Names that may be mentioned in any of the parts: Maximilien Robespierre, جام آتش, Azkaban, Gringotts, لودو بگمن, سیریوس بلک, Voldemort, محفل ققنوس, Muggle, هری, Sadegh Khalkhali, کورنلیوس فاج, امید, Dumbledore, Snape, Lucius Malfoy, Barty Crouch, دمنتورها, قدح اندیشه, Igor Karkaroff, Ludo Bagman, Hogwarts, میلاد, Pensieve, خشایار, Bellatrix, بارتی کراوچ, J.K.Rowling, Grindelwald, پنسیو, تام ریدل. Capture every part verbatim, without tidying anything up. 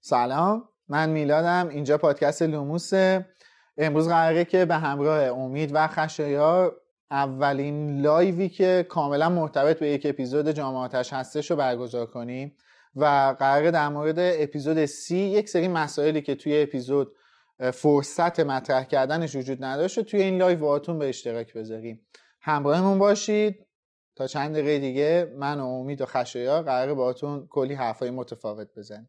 سلام، من میلادم. اینجا پادکست لوموسه. امروز قراره که به همراه امید و خشایار اولین لایوی که کاملا مرتبط به یک اپیزود جام آتش هستش رو برگزار کنیم و قراره در مورد اپیزود سی یک سری مسائلی که توی اپیزود فرصت مطرح کردنش وجود نداشت توی این لایو باهاتون به اشتراک بذاریم. همراهمون باشید تا چند دقیقه دیگه. من و امید و خشایار قراره باهاتون کلی حرفای متفاوت بزنیم.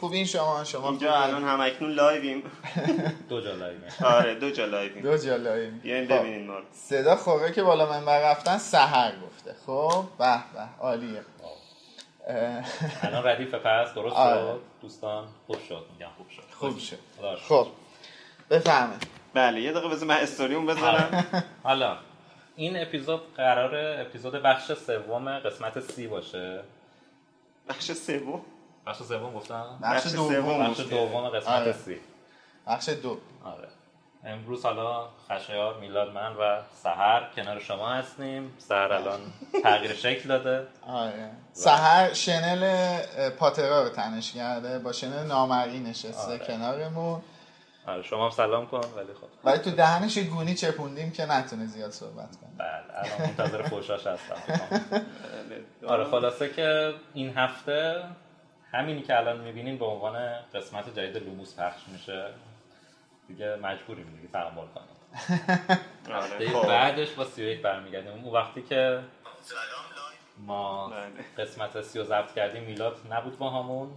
خوبین شما شما اینجا الان هم اکنون لایویم. دو جا لایویم. آره دو جا لایویم. دو جا لایویم. بیاین ببینین ما. صدا خوره که بالا منبر رفتن سحر گفته. خب به به عالیه. الان ردیف پس درست شد دوستان. خوب شد. میگم خوب شد. خوب شد. خب بفهمید. بله یه دقیقه بذار من استوریوم بذارم. حالا این اپیزود قراره اپیزود بخش سوم قسمت سی باشه. بخش سوم بخش سوم گفتم؟ بخش دوم بخش دوم قسمت آره. سی بخش دو آره. امروز حالا خشایار، میلاد، من و سحر کنار شما هستیم. سحر الان تغییر شکل داده. آره. سحر شنل پاترا رو تنش کرده، با شنل نامرئی نشسته آره. کنارمون. آره شما هم سلام کن. ولی خب ولی تو دهنش گونی چپوندیم که نتونه زیاد صحبت کنه. بله الان منتظر فحشاش هستم. آره خلاصه که این هفته همینی که الان می‌بینین به عنوان قسمت جدید لوموس پخش میشه دیگه. مجبوریم دیگه تحمل کنیم. خب بعدش با سی و یک برمیگردیم. اون وقتی که ما قسمت سی و ضبط کردیم میلاد نبود با همون.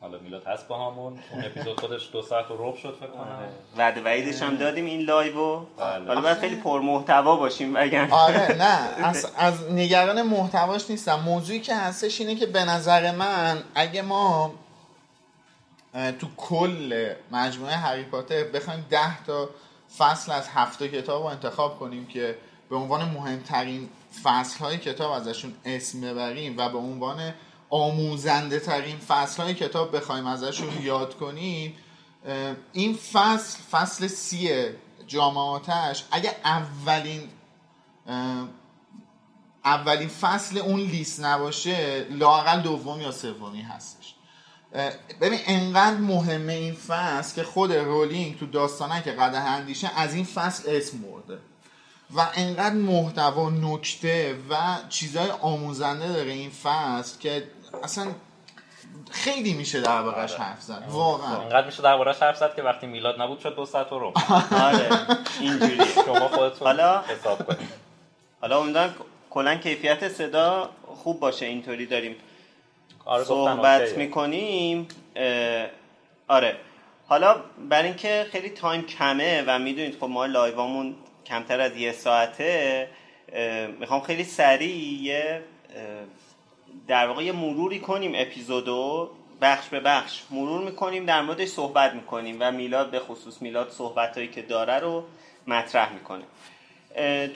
حالا میلاد هست با همون. اون اپیزود خودش دو ساعت و ربع شد فکر کنم. وعده وعیدش هم دادیم این لایو. حالا باید خیلی پرمحتوا باشیم اگر. آره نه از از نگران محتواش نیستم. موضوعی که هستش اینه که به نظر من اگه ما تو کل مجموعه هری پاتر بخوایم ده تا فصل از هفت کتاب رو انتخاب کنیم که به عنوان مهمترین فصل‌های کتاب ازشون اسم ببریم و به عنوان آموزنده ترین فصل‌های کتاب بخوایم ازشون یاد کنیم، این فصل فصل سی جام آتش اگه اولین اولین فصل اون لیست نباشه لااقل دوم یا سومی هستش. ببین انقدر مهمه این فصل که خود رولینگ تو داستانه که قدح اندیشه از این فصل اسم برده و انقدر محتوا نکته و چیزای آموزنده داره این فصل که اصلا خیلی میشه دربارش حرف زد. واقعا انقدر میشه دربارش حرف زد که وقتی میلاد نبود شد دو ساعت و ربع. آره اینجوری شما خودتون حساب کنید. حالا امیدوارم کلا کیفیت صدا خوب باشه. اینطوری داریم صحبت میکنیم. آره حالا برای اینکه خیلی تایم کمه و میدونید خب ما لایوامون کمتر از یه ساعته، میخوام خیلی سریع در واقع یه مروری کنیم اپیزودو بخش به بخش مرور میکنیم، در موردش صحبت میکنیم و میلاد به خصوص میلاد صحبتایی که داره رو مطرح میکنه.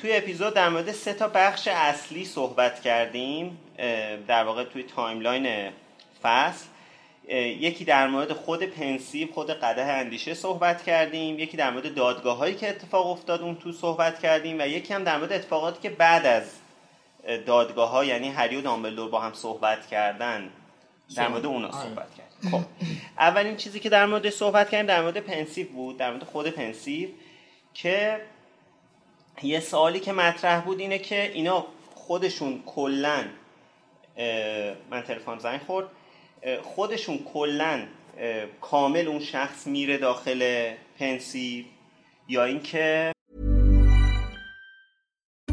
توی اپیزود در مورد سه تا بخش اصلی صحبت کردیم در واقع توی تایملاین فصل. یکی در مورد خود پنسیو، خود قدح اندیشه صحبت کردیم، یکی در مورد دادگاه‌هایی که اتفاق افتاد اون تو صحبت کردیم و یکی هم در مورد اتفاقاتی که بعد از دادگاه‌ها یعنی هری و دامبلدور با هم صحبت کردن در مورد اونا صحبت کردیم. خب اولین چیزی که در مورد صحبت کردیم در مورد پنسیو بود، در مورد خود پنسیو، که یه سوالی که مطرح بود اینه که اینا خودشون کلاً من تلفن زنگ خورد خودشون کلن کامل اون شخص میره داخل پنسیو یا اینکه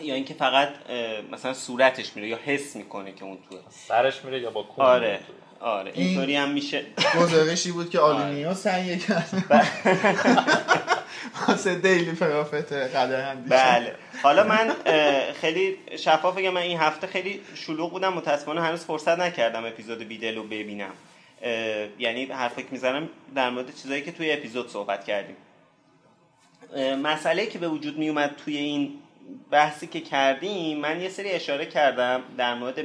یا اینکه فقط مثلا صورتش میره یا حس میکنه که اون توه، سرش میره یا با کون. آره آره اینطوری هم میشه. گزارشی بود که آلینیو سعی کرد واسه دیلی پرافت قدح اندیشه. بله حالا من خیلی شفاف بگم، من این هفته خیلی شلوغ بودم، متاسفانه هنوز فرصت نکردم اپیزود بیدلو ببینم. یعنی حرفی که میزنم در مورد چیزایی که توی اپیزود صحبت کردیم. مسئله‌ای که به وجود میومد توی این بحثی که کردیم، من یه سری اشاره کردم در مورد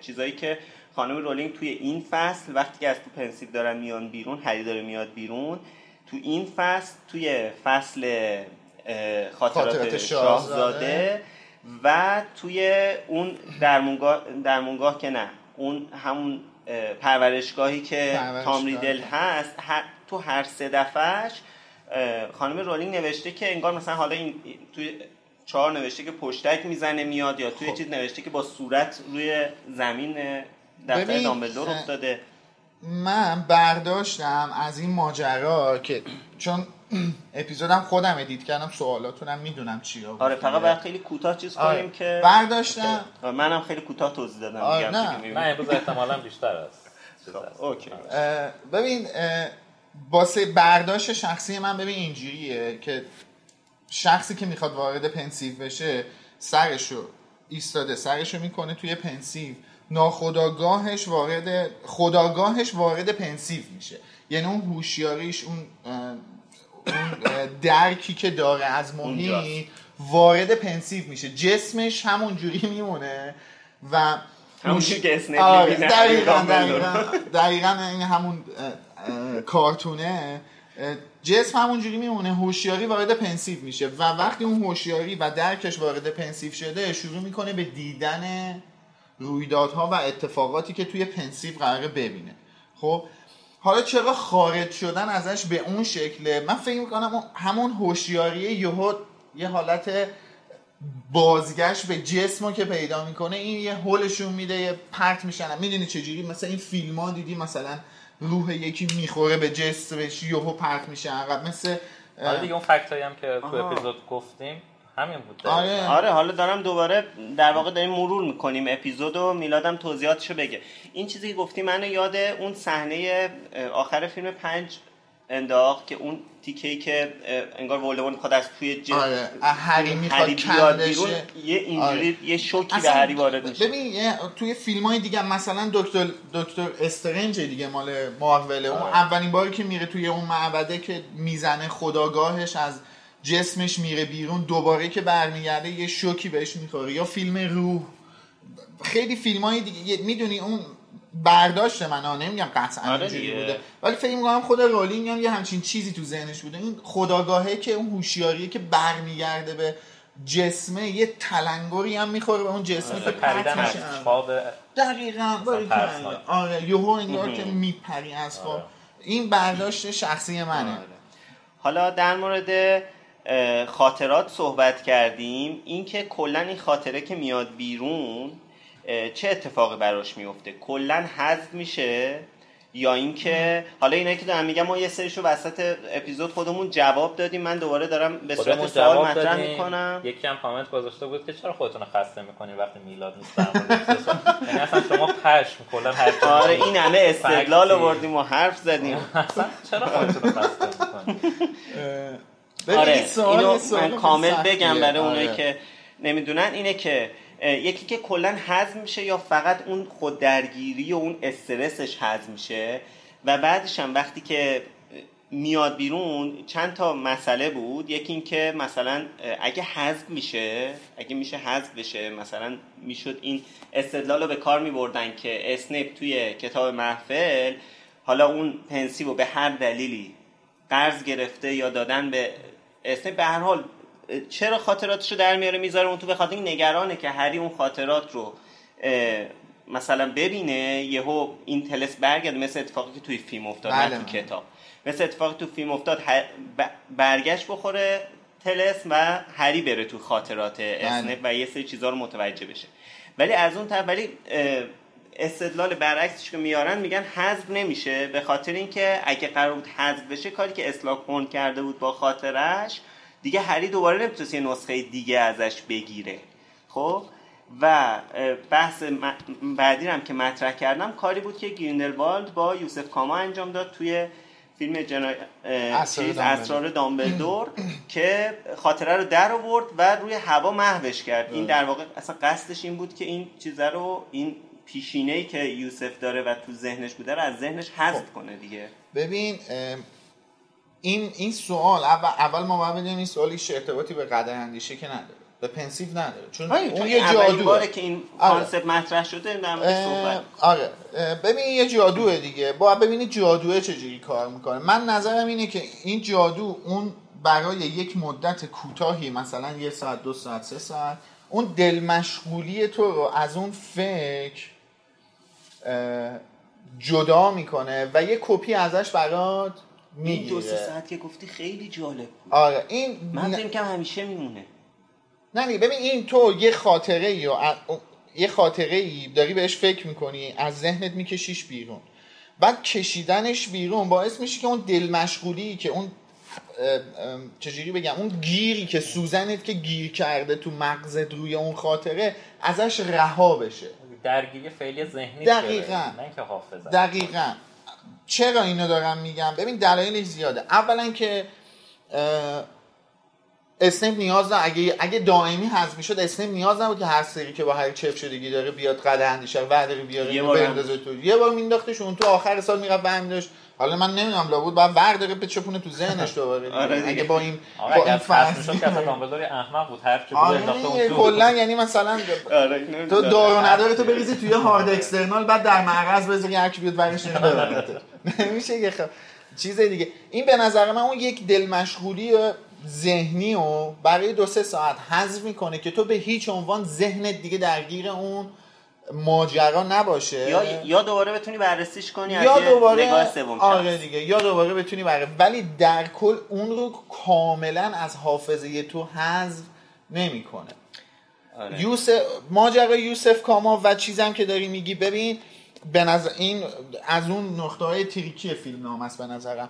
چیزایی که خانم رولینگ توی این فصل وقتی که از تو پنسیو دارن میان بیرون، هری داره میاد بیرون، تو این فصل توی فصل خاطرات, خاطرات شاهزاده و توی اون درمونگاه درمونگاه که نه اون همون پرورشگاهی که پرورشگاه. تام ریدل هست، هر تو هر سه دفعهش خانم رولینگ نوشته که انگار مثلا حالا این توی چهار نوشته که پشتک میزنه میاد، یا توی خب. چیز نوشته که با صورت روی زمین دفتر دامبلدور افتاده. من برداشتم از این ماجرا که چون اپیزودم خودم ادیت کردم، سوالاتونم میدونم چیا بود. آره فقط بعد خیلی کوتاه چیز آره. کنیم که برداشتم. آره منم خیلی کوتاه توضیح دادم. آره میگم نه که نه امروز احتمالاً بیشتر است. اوکی. اه ببین اه باسه برداشت شخصی من ببین اینجوریه که شخصی که میخواد وارد پنسیو بشه سرشو ایستاده، سرشو میکنه توی پنسیو، ناخودآگاهش وارد خودآگاهش وارد پنسیو میشه. یعنی اون هوشیاریش، اون درکی که داره از محیط وارد پنسیو میشه. جسمش همون جوری میمونه و همونجوری که اسنیپ میبینه دقیقاً دقیقاً این همون کارتونه. جسم همونجوری میمونه، هوشیاری وارد پنسیو میشه و وقتی اون هوشیاری و درکش وارد پنسیو شده، شروع میکنه به دیدن رویدادها و اتفاقاتی که توی پنسیو قراره ببینه. خب حالا چرا خارج شدن ازش به اون شکله؟ من فکر میکنم همون هوشیاری یهو یه حالت بازگشت به جسمو که پیدا میکنه این یه هولشون میده، یه پرت میشن. میدونی چجوری مثلا این فیلما دیدی مثلا روح یکی میخوره به جسمش یهو پرت میشه عقب، مثل حالا دیگه اون فکتایی هم که تو اپیزود گفتیم همین بود. آره. آره حالا دارم دوباره در واقع داریم مرور میکنیم اپیزودو، میلادم توضیحاتشو بگه. این چیزی که گفتی منو یاد اون صحنه آخر فیلم پنج انداخت که اون تیکه‌ای که انگار ولدمورت میخواد از توی جسم آره. هری میخواد بیاد بیرون، یه اینجوری آره. یه شوکی به هری وارد میشه. ببین توی فیلم‌های دیگه مثلا دکتر دکتر استرنج دیگه مال مارول آره. اون اولین باری که میره توی اون معبده که میزنه خداگاهش از جسمش میره بیرون، دوباره که برمیگرده یه شوکی بهش میخوره. یا فیلم روح، خیلی فیلم‌های دیگه میدونی اون برداشت من ها نمیگم قطعا اینجوری آره بوده، ولی فکر می‌کنم خود رولینگ هم یه همچین چیزی تو ذهنش بوده. این خودآگاهی که اون هوشیاریه که برمیگرده به جسمه، یه تلنگری هم میخوره به اون جسمه آره که پریدن از خواب دقیقاً آره یهو انگار که میپری از خواب آره. این برداشت شخصی منه آره. حالا در مورد خاطرات صحبت کردیم، اینکه کلا این خاطره که میاد بیرون چه اتفاقی براش میفته؟ کلا هضم میشه یا اینکه حالا اینایی که دارم میگم ما یه سریشو وسط اپیزود خودمون جواب دادیم، من دوباره دارم به صورت سوال مطرح میکنم. یکی هم کامنت گذاشته بود که چرا خودتون خسته میکنین وقتی میلاد نیست، یعنی اصلا شما پشم کلا هر آره این همه استدلال آوردیم و حرف زدیم اصلا چرا خودتون خسته میکنین؟ آره اینو من کامل بگم برای اونایی که نمیدونن، اینه که یکی که کلا هضم میشه یا فقط اون خود درگیری و اون استرسش هضم میشه، و بعدش هم وقتی که میاد بیرون چند تا مسئله بود. یکی این که مثلا اگه هضم میشه، اگه میشه هضم بشه، مثلا میشد این استدلال رو به کار میبردن که اسنیپ توی کتاب محفل حالا اون پنسیو به هر دلیلی قرض گرفته یا دادن به اسنیپ، به هر حال چرا خاطراتشو در میاره میذاره اون تو، به خاطر نگرانه که هری اون خاطرات رو مثلا ببینه یهو این تلس برگرده، مثل اتفاقی که توی فیلم افتاد نه تو کتاب، مثل اتفاقی تو فیلم افتاد برگشت بخوره تلس و هری بره تو خاطرات اسنپ و یه سری چیزا رو متوجه بشه. ولی از اون طرف ولی استدلال برعکسش که میارن میگن حذف نمیشه، به خاطر اینکه اگه قرار بود حذف بشه کاری که اسلاک پوند کرده بود با خاطرش دیگه هری دوباره نمیتونست یه نسخه دیگه ازش بگیره. خب و بحث بعدی هم که مطرح کردم کاری بود که گریندلوالد با یوسف کاما انجام داد توی فیلم جنا... اسرار دامبلدور که خاطره رو در آورد و روی هوا محوش کرد. این در واقع اصلا قصدش این بود که این چیزا رو، این پیشینه‌ای که یوسف داره و تو ذهنش بوده رو از ذهنش حذف کنه دیگه. ببین این این سوال اول اول ما باید بدونیم این سوال هیچ ارتباطی به قدح اندیشه که نداره، به پنسیو نداره، چون اون یه جادوئه که این کانسپت مطرح شده در مورد صحبت. آره ببین یه جادوئه دیگه، باید ببینید جادوئه چجوری کار میکنه. من نظرم اینه که این جادو اون برای یک مدت کوتاهی مثلا یه ساعت، دو ساعت، سه ساعت اون دل مشغولی تو رو از اون فکر جدا میکنه و یه کپی ازش برات میگیره. این دو سه ساعت که گفتی خیلی جالب بود. آره این من فکر کنم همیشه میمونه. نه نه ببین این تو یه خاطره یا یه خاطره ای داری بهش فکر میکنی، از ذهنت میکشیش بیرون، بعد کشیدنش بیرون باعث میشه که اون دل مشغولی که اون چجوری بگم اون گیری که سوزنت که گیر کرده تو مغزت روی اون خاطره ازش رها بشه. درگیری فعلی ذهنی دقیقاً من که حافظه. دقیقاً چرا اینو دارم میگم؟ ببین دلایلش زیاده. اولا که اسنیپ نیاز نه، اگه اگه دائمی هضم میشد اسنیپ نیاز نبود که هر سری که با هر چپ شدگی داره بیاد قدح اندیشه وادری بیاره یه بندازه تو، یه بار مینداختش اون تو، آخر سال میرفت برمی‌داشت. حالا من نمیدونم لابد بعد ورداره به چپونه تو ذهنش دوباره آره اگه با این آره با این فرض شد که اصلا دامبلدور احمق بود هر چی بود انداخته اون تو کلا، یعنی مثلا تو دارو نداره تو بریزی توی هارد اکسترنال بعد در معرض بذاری هر کی بیاد ورش نمیبره نمیشه یه چیز دیگه. این به نظر من اون یک دل مشغولی ذهنی رو برای دو سه ساعت حذف میکنه که تو به هیچ عنوان ذهنت دیگه درگیر اون ماجرا نباشه، یا یا دوباره بتونی بررسیش کنی یا از دوباره... نگاه سوم شخص. آره دیگه یا دوباره بتونی بررسی، ولی در کل اون رو کاملا از حافظه تو حذف نمیکنه. آره. یوسف ماجرای یوسف کاما و چیزم که داری میگی، ببین به نظر این از اون نقطه‌های تریکی فیلم نام است به نظرم.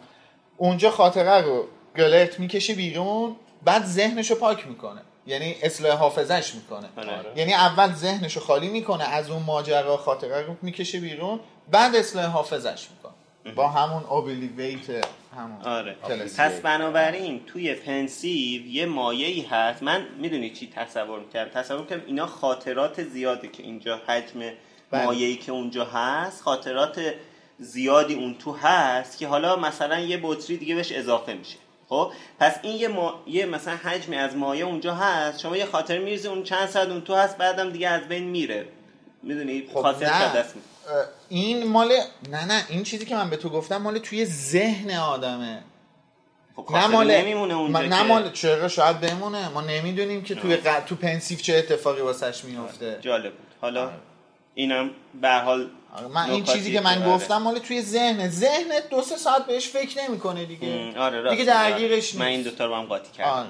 اونجا خاطره رو گلرت میکشه بیرون، بعد ذهنشو پاک میکنه، یعنی اصلاح حافظش میکنه. آره. یعنی اول ذهنشو خالی میکنه از اون ماجرا، خاطره رو میکشه بیرون، بعد اصلاح حافظش میکنه با همون اوبلیویت همون. آره. پس بنابراین توی پنسیو یه مایه‌ای هست. من میدونی چی تصور میکردم؟ تصور میکردم اینا خاطرات زیاده که اینجا حجم مایه‌ای که اونجا هست، خاطرات زیادی اون تو هست که حالا مثلا یه بطری دیگه بهش اضافه میشه. خب پس این یه, ما... یه مثلا حجمی از مایه اونجا هست، شما یه خاطر میریزی اون چند ساعت اون تو هست، بعدم دیگه از بین میره. میدونی خب خاطر دست می... این مال نه نه این چیزی که من به تو گفتم مال توی ذهن آدمه. خب خاطر نه مال... نمیمونه اونجا. ما... نه مال چرا شاید بمونه، ما نمیدونیم که توی ق... تو پنسیف چه اتفاقی واسش میفته. جالب بود. حالا آه. اینم به حال من این چیزی که من گفتم مال توی ذهن ذهنت دو سه ساعت بهش فکر نمی‌کنه دیگه. آره دیگه درگیرش نیست. من این دو تا رو هم قاطی کردم. آره.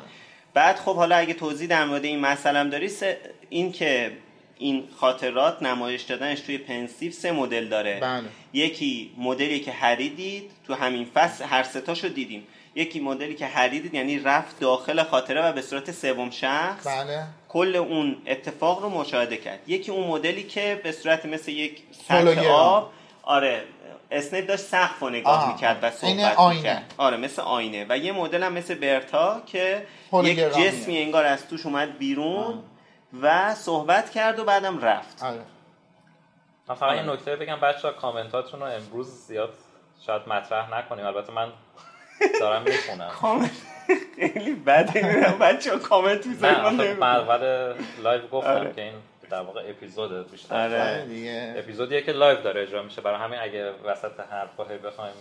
بعد خب حالا اگه توضیح در مورد این مسئله داری، سه... این که این خاطرات نمایش دادنش توی پنسیو سه مدل داره. بله. یکی مدلی که هری دید تو همین فصل، هر سه تاشو دیدیم. یکی مدلی که هری دید یعنی رفت داخل خاطره و به صورت سوم شخص بله. کل اون اتفاق رو مشاهده کرد. یکی اون مدلی که به صورت مثل یک سطح آب، آره اسنیپ داشت سقفو نگاه می‌کرد و صحبت می‌کرد، آره مثل آینه. و یه مدل هم مثل برتا که یک جسمی انگار از توش اومد بیرون آه. و صحبت کرد و بعدم رفت. آره من فقط این نکته بگم بچه‌ها، کامنتاتون رو امروز زیاد شاید مطرح نکنیم، البته من دارم میخونم. کامنت خیلی بده میرم بچه ها کامنت میزنیم. من اول لایو گفتم که این در واقع اپیزوده بیشتر. آره دیگه اپیزودیه که لایو داره اجرا میشه، برای همین اگه وسط حرفا بخوایم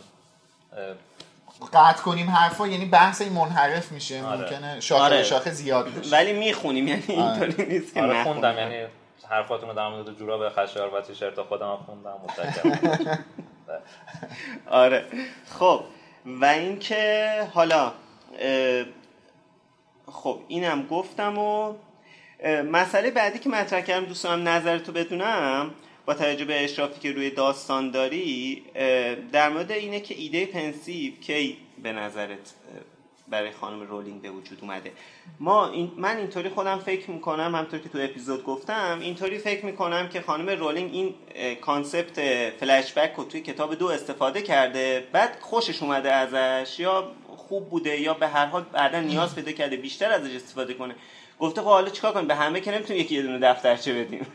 قطع کنیم حرفا یعنی بحث این منحرف میشه، ممکنه شاخه شاخه زیاد بشه، ولی میخونیم یعنی اینطوری نیست که من خوندم، یعنی حرفاتون رو در مورد جوراب خشایار و تیشرت خودم خوندم متشکرم. آره خب و اینکه حالا خب اینم گفتم و مسئله بعدی که مطرح کردم دوست دارم نظرتو بدونم با توجه به اشرافی که روی داستان داری در مورد اینه که ایده پنسیو کی به نظرت برای خانم رولینگ به وجود اومده. ما این من اینطوری خودم فکر میکنم، همطور که تو اپیزود گفتم اینطوری فکر میکنم که خانم رولینگ این کانسپت فلش بک رو توی کتاب دو استفاده کرده، بعد خوشش اومده ازش یا خوب بوده یا به هر حال بعدن نیاز پیدا کرده بیشتر ازش استفاده کنه، گفته خب حالا چیکار کنیم، به همه که نمیتونیم یکی یه دونه دفترچه بدیم،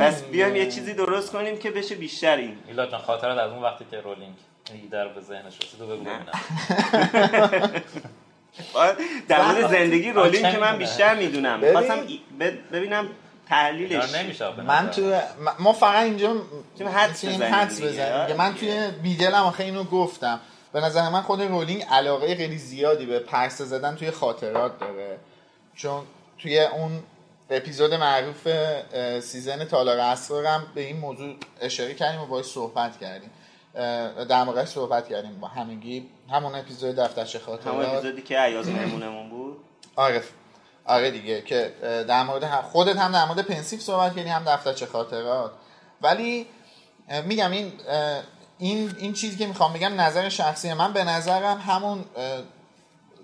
پس بیایم یه چیزی درست کنیم که بشه بیشتر. این میلاد جان خاطرت از اون وقتی که رولینگ ایده رو به ذهنش رسید بگو ببینم. در مورد زندگی رولینگ که من بیشتر میدونم، خواستم ببینم تحلیلش. من تو ما فقط اینجا حدس بزنیم، من توی بیدلم آخه اینو گفتم، به نظر من خود رولینگ علاقه خیلی زیادی به پرسه زدن توی خاطرات داره، چون توی اون اپیزود معروف سیزن تالار اسرار هم به این موضوع اشاره کردیم و باهاش صحبت کردیم، در موقعش صحبت کردیم با همگی، همون اپیزود دفترچه خاطرات، همون اپیزودی که ایاز مهمونمون بود. آره آره دیگه که در مورد خودت هم در مورد پنسیو صحبت کردی هم دفترچه خاطرات. ولی میگم این این این چیزی که میخوام بگم نظر شخصی من، به نظرم همون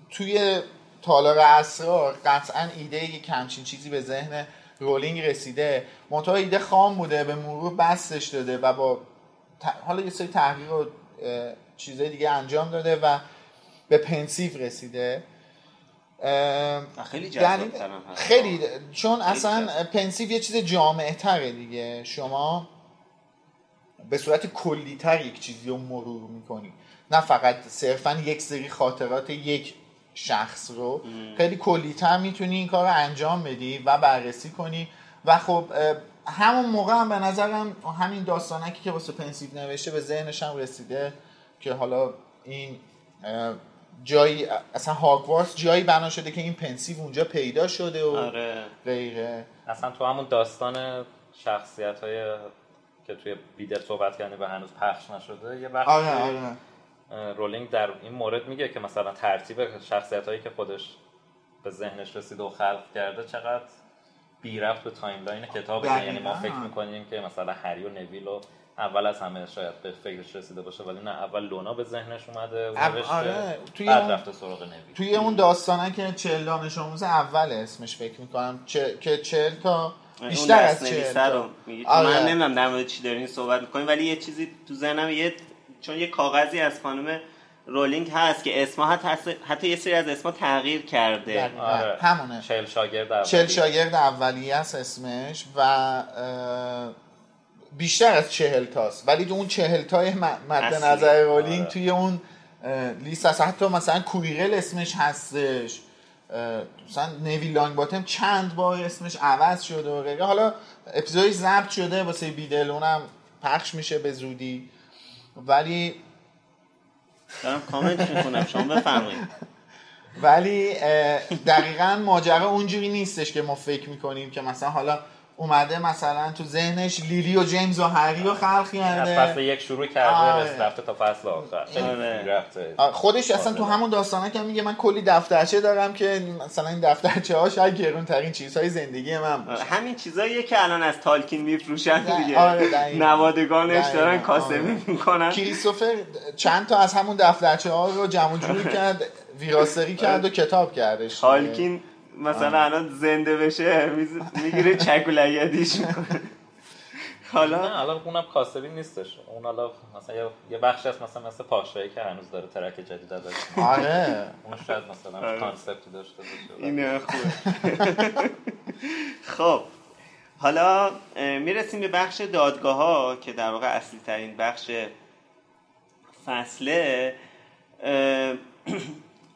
توی تالار اسرار قطعا ایده یک کمچین چیزی به ذهن رولینگ رسیده، منتها ایده خام بوده، به مرور بستش داده و با حالا یه سری تحقیق و چیزای دیگه انجام داده و به پنسیو رسیده. خیلی جذاب ترم هست خیلی، چون اصلا پنسیو یه چیز جامع تره دیگه، شما به صورت کلی تر یک چیزی رو مرور میکنی، نه فقط صرفا یک سری خاطرات یک شخص رو ام. خیلی کلی تر میتونی این کار رو انجام بدی و بررسی کنی. و خب همون موقع هم به نظرم همین داستانکی که واسه پنسیو نوشته به ذهنش هم رسیده که حالا این جایی اصلا هاگوارتس جایی بنا شده که این پنسیو اونجا پیدا شده و آره. غیره. اصلا تو همون داستان شخصیت‌های که توی بیدل صحبت کردن و هنوز پخش نشده یه وقتی آره آره. رولینگ در این مورد میگه که مثلا ترتیب شخصیت‌هایی که خودش به ذهنش رسیده و خلق کرده چقدر بی ربط به تایملاین کتابه، یعنی ما فکر میکنیم که مثلا هری و نویل و اول از همه شاید به فکرش رسیده باشه، ولی نه، اول لونا به ذهنش اومده و نوشته. آره، توی اون رفته سراغ نویل. توی اون داستانه که چهل دانش آموز اول اسمش فکر میکنم چه... که چهل تا بیشتر از چهل. آره. من نمیدونم در مورد چی دارین صحبت میکنین، ولی یه چیزی تو ذهنم یه چون یه کاغذی از خانم رولینگ هست که اسمها حتی, حتی یه سری از اسمها تغییر کرده. آره. همونه. چهل شاگرد اولی. چهل شاگرد اولی است اسمش و بیشتر از چهل تاست، ولی اون چهل تای مد نظر رولینگ آره. توی اون لیست هست. حتی مثلا کویرل اسمش هستش، مثلا نویل لانگ باتم چند بار اسمش عوض شده و غیره. حالا اپیزودش ضبط شده واسه بیدلون هم پخش میشه به زودی، ولی دارم کامنت میکنم شما بفرمایید. ولی دقیقاً ماجرا اونجوری نیستش که ما فکر میکنیم که مثلا حالا اومده مثلا تو ذهنش لیلی و جیمز و هری رو خلق کرده، از فصل یک شروع کرده رس رفته تا فصل آخر. خودش اصلا تو همون داستانه که میگه من کلی دفترچه دارم که مثلا این دفترچه ها شاید گرونترین چیزهای زندگی من باشه. همین چیزاییه که الان از تالکین میفروشن دیگه. نوادگانش دارن کاسه میکنن. کریستوفر چند تا از همون دفترچه ها رو جمع جور کرد، ویراستاری کرد و کتاب کردش. تالکین مثلا الان زنده بشه میگیره چکولایدیش میکنه. حالا نه، الان اونم کاسبی نیستش. اون الان مثلا یه بخشی هست مثلا مثل پاشایی که هنوز داره ترک جدید داره. آره اون شاید مثلا کانسپتی داشته باشه. اینه خوبه. خب حالا میرسیم به بخش دادگاه ها که در واقع اصلی ترین بخش فصله.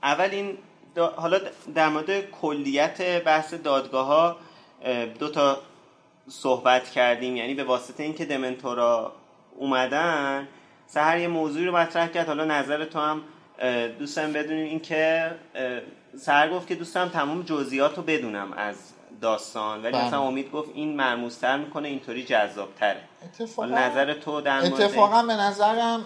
اول این دا حالا در مورد کلیت بحث دادگاه ها دو تا صحبت کردیم، یعنی به واسطه اینکه دمنتورا اومدن سحر یه موضوعی رو مطرح کرد. حالا نظر تو هم دوستم بدونیم، اینکه سحر گفت که دوستم تمام جزئیات رو بدونم از داستان، ولی مثلا امید گفت این مرموزتر میکنه، اینطوری جذابتره. اتفاقا نظر تو در مورد اتفاقا به نظرم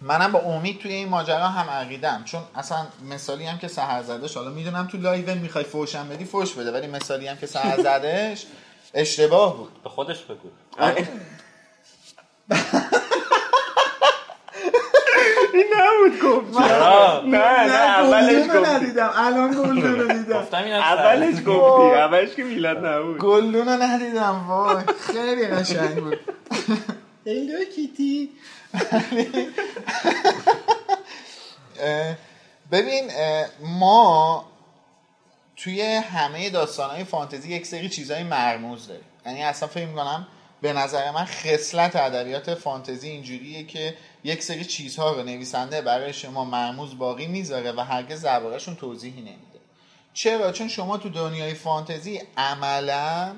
منم با امید توی این ماجرا هم عقیدم، چون اصلا مثالی هم که سحر زدش، حالا میدونم تو لایو میخوای فوش هم بدی فوش بده، ولی مثالی هم که سحر زدش اشتباه بود. به خودش بگو. این نبود گفت. نه نه اولش گفتم. الان گلدونو دیدم. اولش گفتی، اولش که میلاد نبود. گلدونو ندیدم. وای خیلی قشنگ بود. هلو کیتی. ببین ما توی همه داستان‌های فانتزی یک سری چیزای مرموز داریم، یعنی اصلا فکر می‌کنم به نظر من خصلت ادبیات فانتزی اینجوریه که یک سری چیزها رو نویسنده برای شما مرموز باقی میذاره و هرگز درباره‌شون توضیحی نمیده. چرا؟ چون شما تو دنیای فانتزی عملاً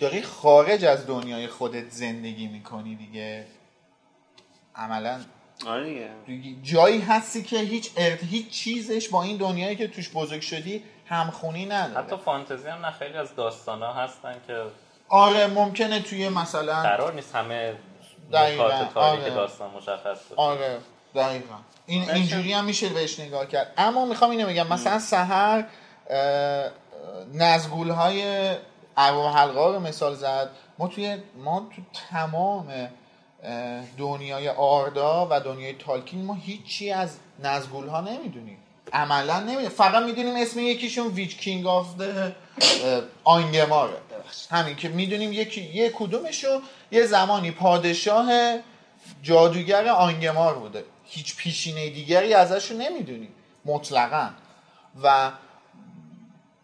داری خارج از دنیای خودت زندگی میکنی دیگه. عملا آره دیگه. جایی هستی که هیچ هیچ چیزش با این دنیایی که توش بزرگ شدی همخونی نداره. حتی فانتزی هم نه، خیلی از داستانا هستن که آره ممکنه توی مثلا قرار نیست همه نکات تاریک آره. داستان مشخص باشه. آره دقیقاً. این اینجوری هم میشه بهش نگاه کرد. اما میخوام اینو بگم، مثلا سحر نزگول‌های ارباب حلقه ها رو مثال زد. ما توی ما تو تمام دنیای آردا و دنیای تالکین ما هیچی از نزگول ها نمیدونیم، عملا نمیدونیم، فقط میدونیم اسم یکیشون ویچ کینگ آف آنگماره، همین که میدونیم یکی یک کدومشو یه زمانی پادشاه جادوگر آنگمار بوده، هیچ پیشینه دیگری ازشو نمیدونیم مطلقا و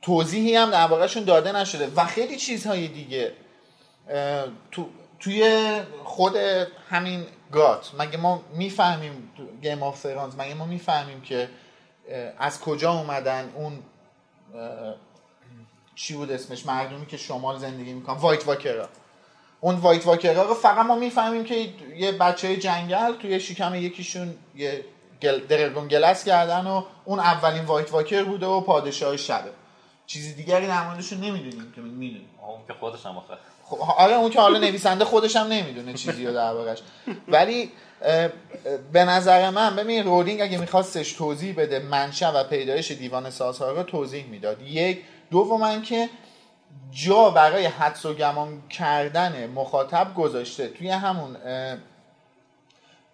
توضیحی هم در واقعشون داده نشده و خیلی چیزهای دیگه. تو توی خود همین گات مگه ما میفهمیم، گیم آف ترانز مگه ما میفهمیم که از کجا اومدن اون چی بود اسمش مردمی که شمال زندگی میکنن، وایت واکرها. اون وایت واکرها رو فقط ما میفهمیم که یه بچه جنگل توی شکم یکیشون یه درگون گلس کردن و اون اولین وایت واکر بوده و پادشاه شبه. چیزی دیگری در موردشون نمیدونیم که میدونیم. اون که خودش هم آخه آره اون که حالا نویسنده خودش هم نمیدونه چیزی رو در واقعش. ولی به نظر من ببین رولینگ اگه میخواستش توضیح بده منشأ و پیدایش دیوان سازها رو توضیح میداد. یک دوم من که جا برای حدس و گمان کردن مخاطب گذاشته توی همون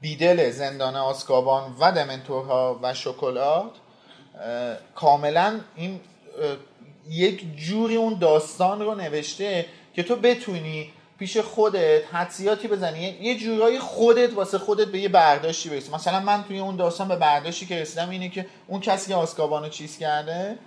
بیدل زندان آزکابان و دمنتورها و شکلات کاملا این یک جوری اون داستان رو نوشته که تو بتونی پیش خودت حدسیاتی بزنی، یه جورایی خودت واسه خودت به یه برداشتی برسی. مثلا من توی اون داستان به برداشتی که رسیدم اینه که اون کسی که آزکابانو چیز کرده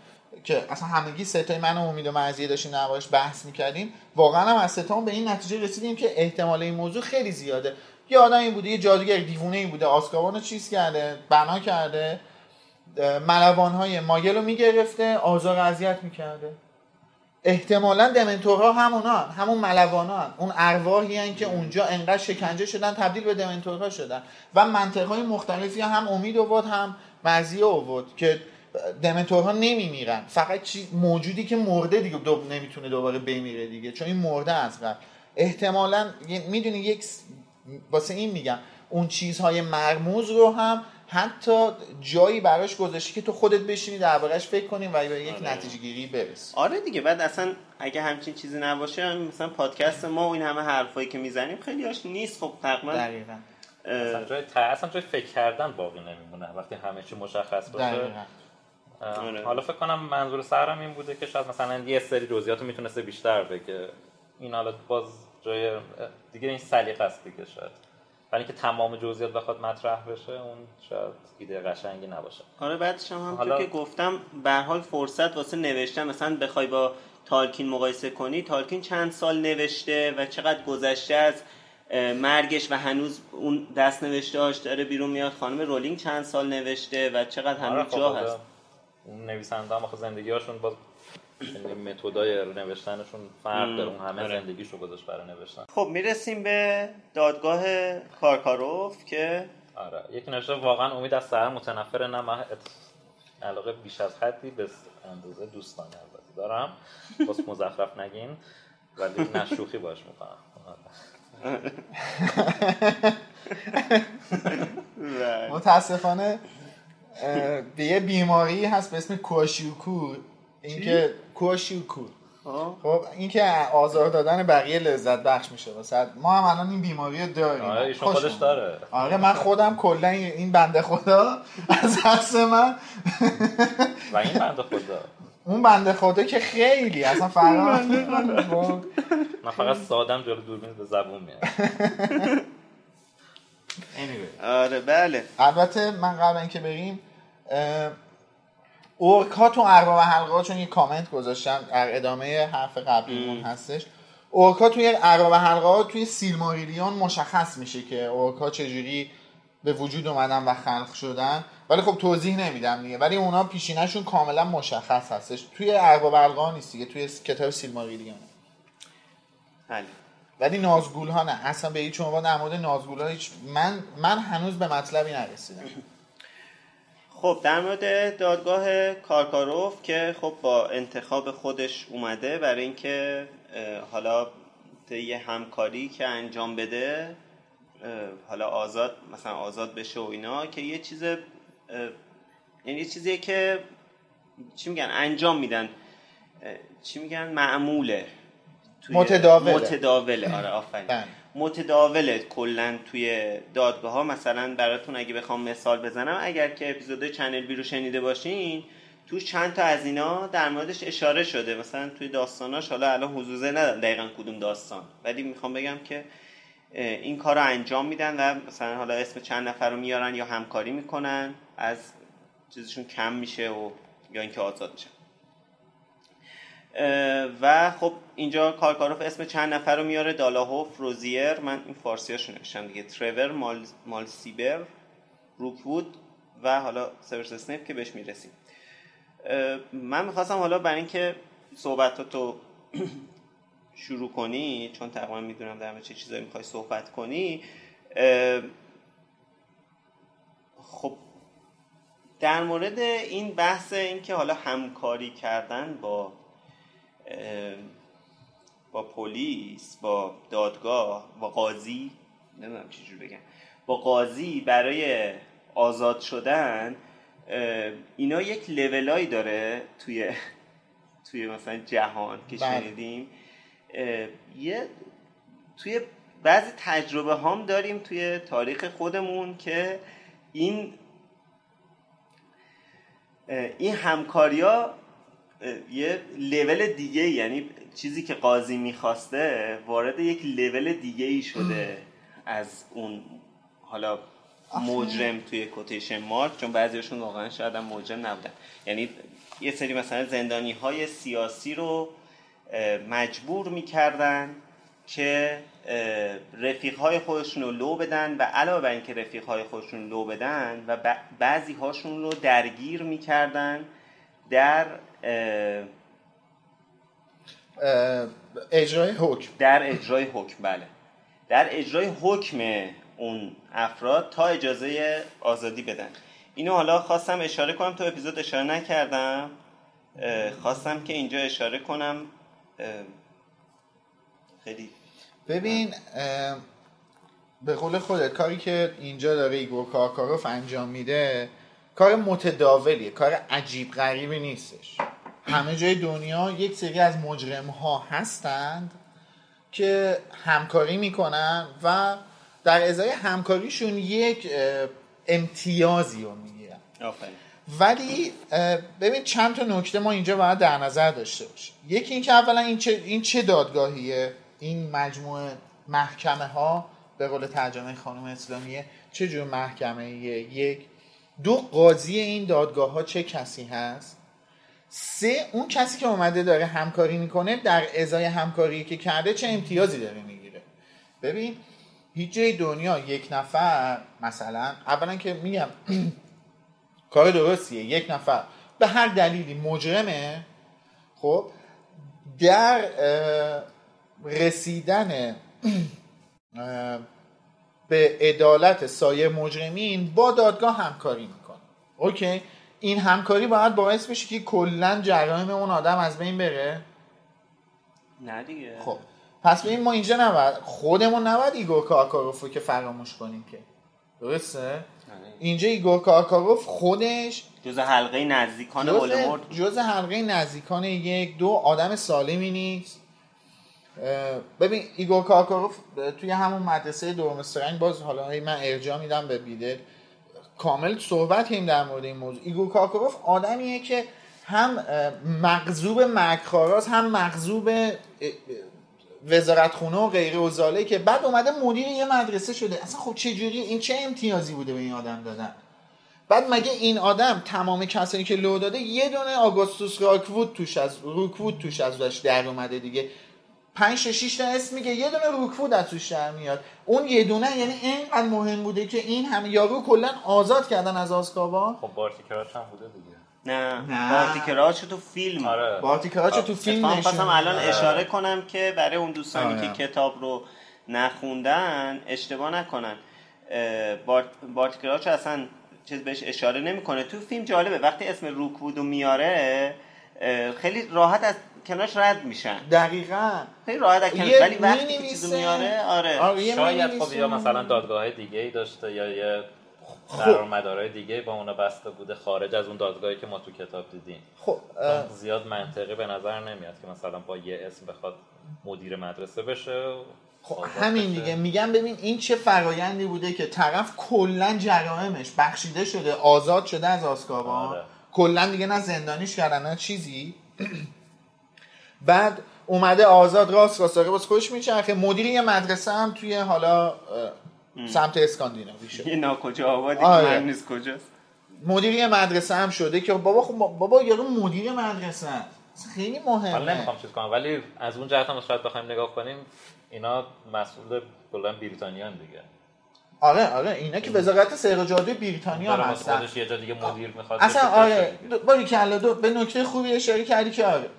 که اصلا همگی ستای من و امید و مرضیه داشتیم دربارش بحث می‌کردیم، واقعا هم از ستام به این نتیجه رسیدیم که احتمال این موضوع خیلی زیاده. یه آدمی بوده، یه جادوگر دیوونه‌ای بوده، آزکابانو چیز کرده، بنا کرده، ملوان‌های ماگل رو می‌گرفته، آزار اذیت می‌کرده. احتمالاً دمنتورها همونان، همون ملوانان، اون ارواحی ان که اونجا انقدر شکنجه شدن تبدیل به دمنتورها شدن و منطقه‌های مختلفی هم امید آورد هم مرضیه آورد که دمنتورها نمیمیرن، فقط چیز موجودی که مرده دیگه دوب نمیتونه دوباره بمیره دیگه، چون این مرده از قبل. احتمالاً میدونی یک واسه این میگم اون چیزهای مرموز رو هم حتی جایی براش گذاشتی که تو خودت بشینی دربارش فکر کنی و به یک آره. نتیجه گیری برسی. آره دیگه. بعد اصلا اگه همچین چیزی نباشه مثلا پادکست ما و این همه حرفایی که میزنیم خیلیاش نیست. خب تقریبا دقیقاً اصلا جای تا اصلا جای فکر کردن باقی نمیمونه وقتی همه چی مشخص باشه. آره. حالا فکر کنم منظور سرم این بوده که شاید مثلا یه سری جزئیاتو میتونسته بیشتر بگه. این حالت باز جای دیگه این سلیقه است دیگه شاید. ولی که تمام جزئیات بخواد مطرح بشه اون شاید ایده قشنگی نباشه. آره بعدش هم حالا... که گفتم به هر حال فرصت واسه نوشتن، مثلا بخوای با تالکین مقایسه کنی، تالکین چند سال نوشته و چقدر گذشته از مرگش و هنوز اون دست نوشته‌اش داره بیرون میاد. خانم رولینگ چند سال نوشته و چقدر هنوز آره جا هست. اون نویسنده هم زندگی‌هاشون با متدای نوشتنشون فرق داره، اون همه زندگیشو گذاشت برای نوشتن. خب میرسیم به دادگاه کارکاروف که آره یک نشه واقعا امید از سر متنفره. نه من علاقه بیش از حدی به اندازه دوستانه البته دارم، واسه مزخرف نگین ولی نه شوخی باش میکنم. متاسفانه به یه بیماری هست به اسم کواشیوکو، اینکه کوشیوکو خب اینکه آزار دادن بقیه لذت بخش میشه واسه ما هم الان این بیماری رو داریم. آره ایشون خودش داره. آره من خودم کلا این بنده خدا از حس من و این بنده خدا اون بنده خدا که خیلی اصلا فرق من فقط سادم جلو دوربین به زبون میاد. anyway. آره بله. البته من قبل اینکه بریم اورک ها تو ارباب حلقه ها، چون یه کامنت گذاشتم در ادامه حرف قبلیمون هستش، اورک ها توی ارباب حلقه ها توی سیلماریلیون مشخص میشه که اورک ها چجوری به وجود اومدن و خلق شدن، ولی خب توضیح نمیدم دیگه. ولی اونا پیشینشون کاملا مشخص هستش، توی ارباب حلقه ها نیست دیگه، توی کتاب سیلماریلیون. حل ولی نازگول ها نه، اصلا به هیچ عنوان در مورد نازگول ها هیچ من من هنوز به مطلبی نرسیدم. خب در مورد دادگاه کارکاروف که خب با انتخاب خودش اومده برای اینکه حالا یه همکاری که انجام بده، حالا آزاد مثلا آزاد بشه و اینا، که یه چیز یعنی یه چیزیه که چی میگن انجام میدن، چی میگن معموله، متداوله متداوله آره آفرین متداوله کلا توی دادگاه ها. مثلا براتون اگه بخوام مثال بزنم، اگر که اپیزود چنل بی رو شنیده باشین توش چند تا از اینا در موردش اشاره شده، مثلا توی داستاناش، حالا الان حضور ندارم دقیقاً کدوم داستان، ولی میخوام بگم که این کار رو انجام میدن و مثلا حالا اسم چند نفر رو میارن یا همکاری میکنن، از چیزشون کم میشه و یا اینکه آزاد میشن. و خب اینجا کارکاروف اسم چند نفر رو میاره، دالاهوف، روزیر، من این فارسی هاشو نوشتم دیگه، ترور، مال، مالسیبر، روکوود و حالا سیورس اسنیپ که بهش میرسیم. من میخواستم حالا برای اینکه صحبتاتو شروع کنی، چون تقریبا میدونم در چه چیزایی میخوای صحبت کنی، خب در مورد این بحث این که حالا همکاری کردن با با پلیس، با دادگاه، با قاضی، نمیدونم چه جور بگم، با قاضی برای آزاد شدن. اینا یک لولایی داره توی توی مثلا جهان که شنیدیم، یه توی بعضی تجربه هم داریم توی تاریخ خودمون که این این همکاریا یه لول دیگه، یعنی چیزی که قاضی میخواسته وارد یک لول دیگه ای شده از اون حالا مجرم توی کوتیشن مارک، چون بعضیشون واقعا شاید هم مجرم نبودن. یعنی یه سری مثلا زندانی های سیاسی رو مجبور میکردن که رفیقهای خودشون رو لو بدن و علاوه بر اینکه رفیقهای خودشون لو بدن و بعضی هاشون رو درگیر میکردن در اجرای حکم، در اجرای حکم بله در اجرای حکم اون افراد تا اجازه آزادی بدن. اینو حالا خواستم اشاره کنم، تو اپیزود اشاره نکردم، خواستم که اینجا اشاره کنم. خیلی ببین به قول خودت کاری که اینجا داره ایگور کارکاروف انجام میده کار متداولیه، کار عجیب غریبی نیستش. همه جای دنیا یک سری از مجرم ها هستند که همکاری میکنن و در ازای همکاریشون یک امتیازی رو میگیرن. ولی ببین چند تا نکته ما اینجا باید در نظر داشته باشیم. یکی این که اولا این چه, این چه دادگاهیه، این مجموعه محکمه ها به قول ترجمه خانم اسلامیه چه جور محکمه ایه. یک دو قاضی این دادگاه ها چه کسی هست. سه اون کسی که اومده داره همکاری میکنه در ازای همکاری که کرده چه امتیازی داره میگیره. ببین هیچ جای دنیا یک نفر مثلا اولا که میگم کار درستیه، یک نفر به هر دلیلی مجرمه، خب در رسیدن به عدالت سایه مجرمین با دادگاه همکاری میکنه. اوکی، این همکاری باید باعث بشه که کلن جرایم اون آدم از بین بره؟ نه دیگه. خب پس ببین ما اینجا نباید خودمون نباید ایگور کارکاروف رو که فراموش کنیم که، درسته؟ اینجا ایگور کارکاروف خودش جز حلقه نزدیکان ولدمورت، جز حلقه نزدیکان یک دو آدم سالمی نیست. ببین ایگور کارکاروف توی همون مدرسه دومسترنگ، باز حالا من ارجاع میدم به بیدل، کامل صحبت کنیم در مورد این موضوع. ایگور کارکاروف آدمیه که هم مغضوب مکراراست، هم مغضوب وزارتخونه و غیره و زاله، که بعد اومده مدیر یه مدرسه شده. اصلا خب چه جوری این چه امتیازی بوده به این آدم دادن؟ بعد مگه این آدم تمام کسانی که لو داده یه دونه آگوستوس راکوود توش از روکوود توش ازش در اومده دیگه، پنج شش تا اسم میگه، یه دونه روکوود از توش در میاد. اون یه دونه یعنی اینقدر مهم بوده که این همه یارو کلا آزاد کردن از آزکابان. خب بارتی کراوچ هم بوده دیگه. نه. نه بارتی کراوچ تو فیلم آره. بارتی کراوچ تو فیلم نشون. خواستم الان آره. اشاره کنم که برای اون دوستانی آره. که کتاب رو نخوندن اشتباه نکنن. بارت... بارتی کراوچ اصلا چیز بهش اشاره نمیکنه تو فیلم. جالبه وقتی اسم روکوودو میاره خیلی راحت از کنارش رد میشن. دقیقاً خیلی راحت اکن، ولی وقتی که چیزو میاره آره, آره شاید خب یا مثلا دادگاه‌های دیگه‌ای داشته یا یه قرارمدارهای دیگه با اونا بسته بوده خارج از اون دادگاهی که ما تو کتاب دیدیم. خب زیاد منطقی به نظر نمیاد که مثلا با یه اسم بخواد مدیر مدرسه بشه. خب همین بشه. دیگه میگم ببین این چه فرایندی بوده که طرف کلا جرائمش بخشیده شده، آزاد شده از آزکابان. آره. کلا دیگه نه زندانیش کردن نه چیزی. بعد اومده آزاد راست راست راست باز خوش میچرخه. مدیر یه مدرسه هم توی حالا سمت اسکاندیناوی شد، یه ناکجا آبادی که معلوم نیست کجاست، مدیر یه مدرسه هم شده که بابا خب بابا یارو مدیر مدرسه است، خیلی مهمه. من نمیخوام چیز کنم ولی از اون جهت هم شاید بخوایم نگاه کنیم اینا مسئول کلا بریتانیان دیگه. آره آره اینا که وزارت سیر و جادوی بریتانیا هستن. خودش یه جا دیگه مدیر میخواد اصلا. آره باری که الله دو به نکته خوبی اشاره کردی که آره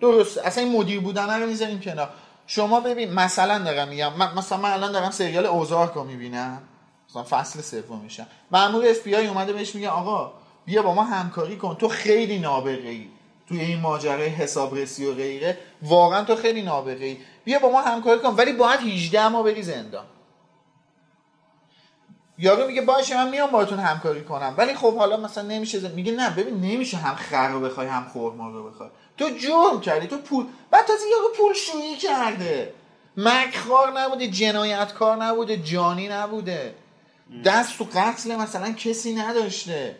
درست، اصلا این مدیر بودن رو میذاریم کنار. شما ببین مثلا دارم میگم من مثلا من الان دارم سریال اوزارک رو میبینم، مثلا فصل سوم میشم، مأمور اف بی آی اومده بهش میگه آقا بیا با ما همکاری کن، تو خیلی نابغه‌ای، توی این ماجرای حسابرسی و غیره واقعا تو خیلی نابغه‌ای، بیا با ما همکاری کن ولی باید هجده ماه بری زندان. یارو میگه باشه من میام باهاتون همکاری کنم ولی خب حالا مثلا نمیشه زندان. میگه نه ببین نمیشه هم خر رو بخوای هم خرما رو بخوای، تو جرم کردی، تو پول، بعد تازه یارو پول شویی کرده، مکخوار نبوده، جنایتکار نبوده، جانی نبوده، دست تو قتل مثلا کسی نداشته.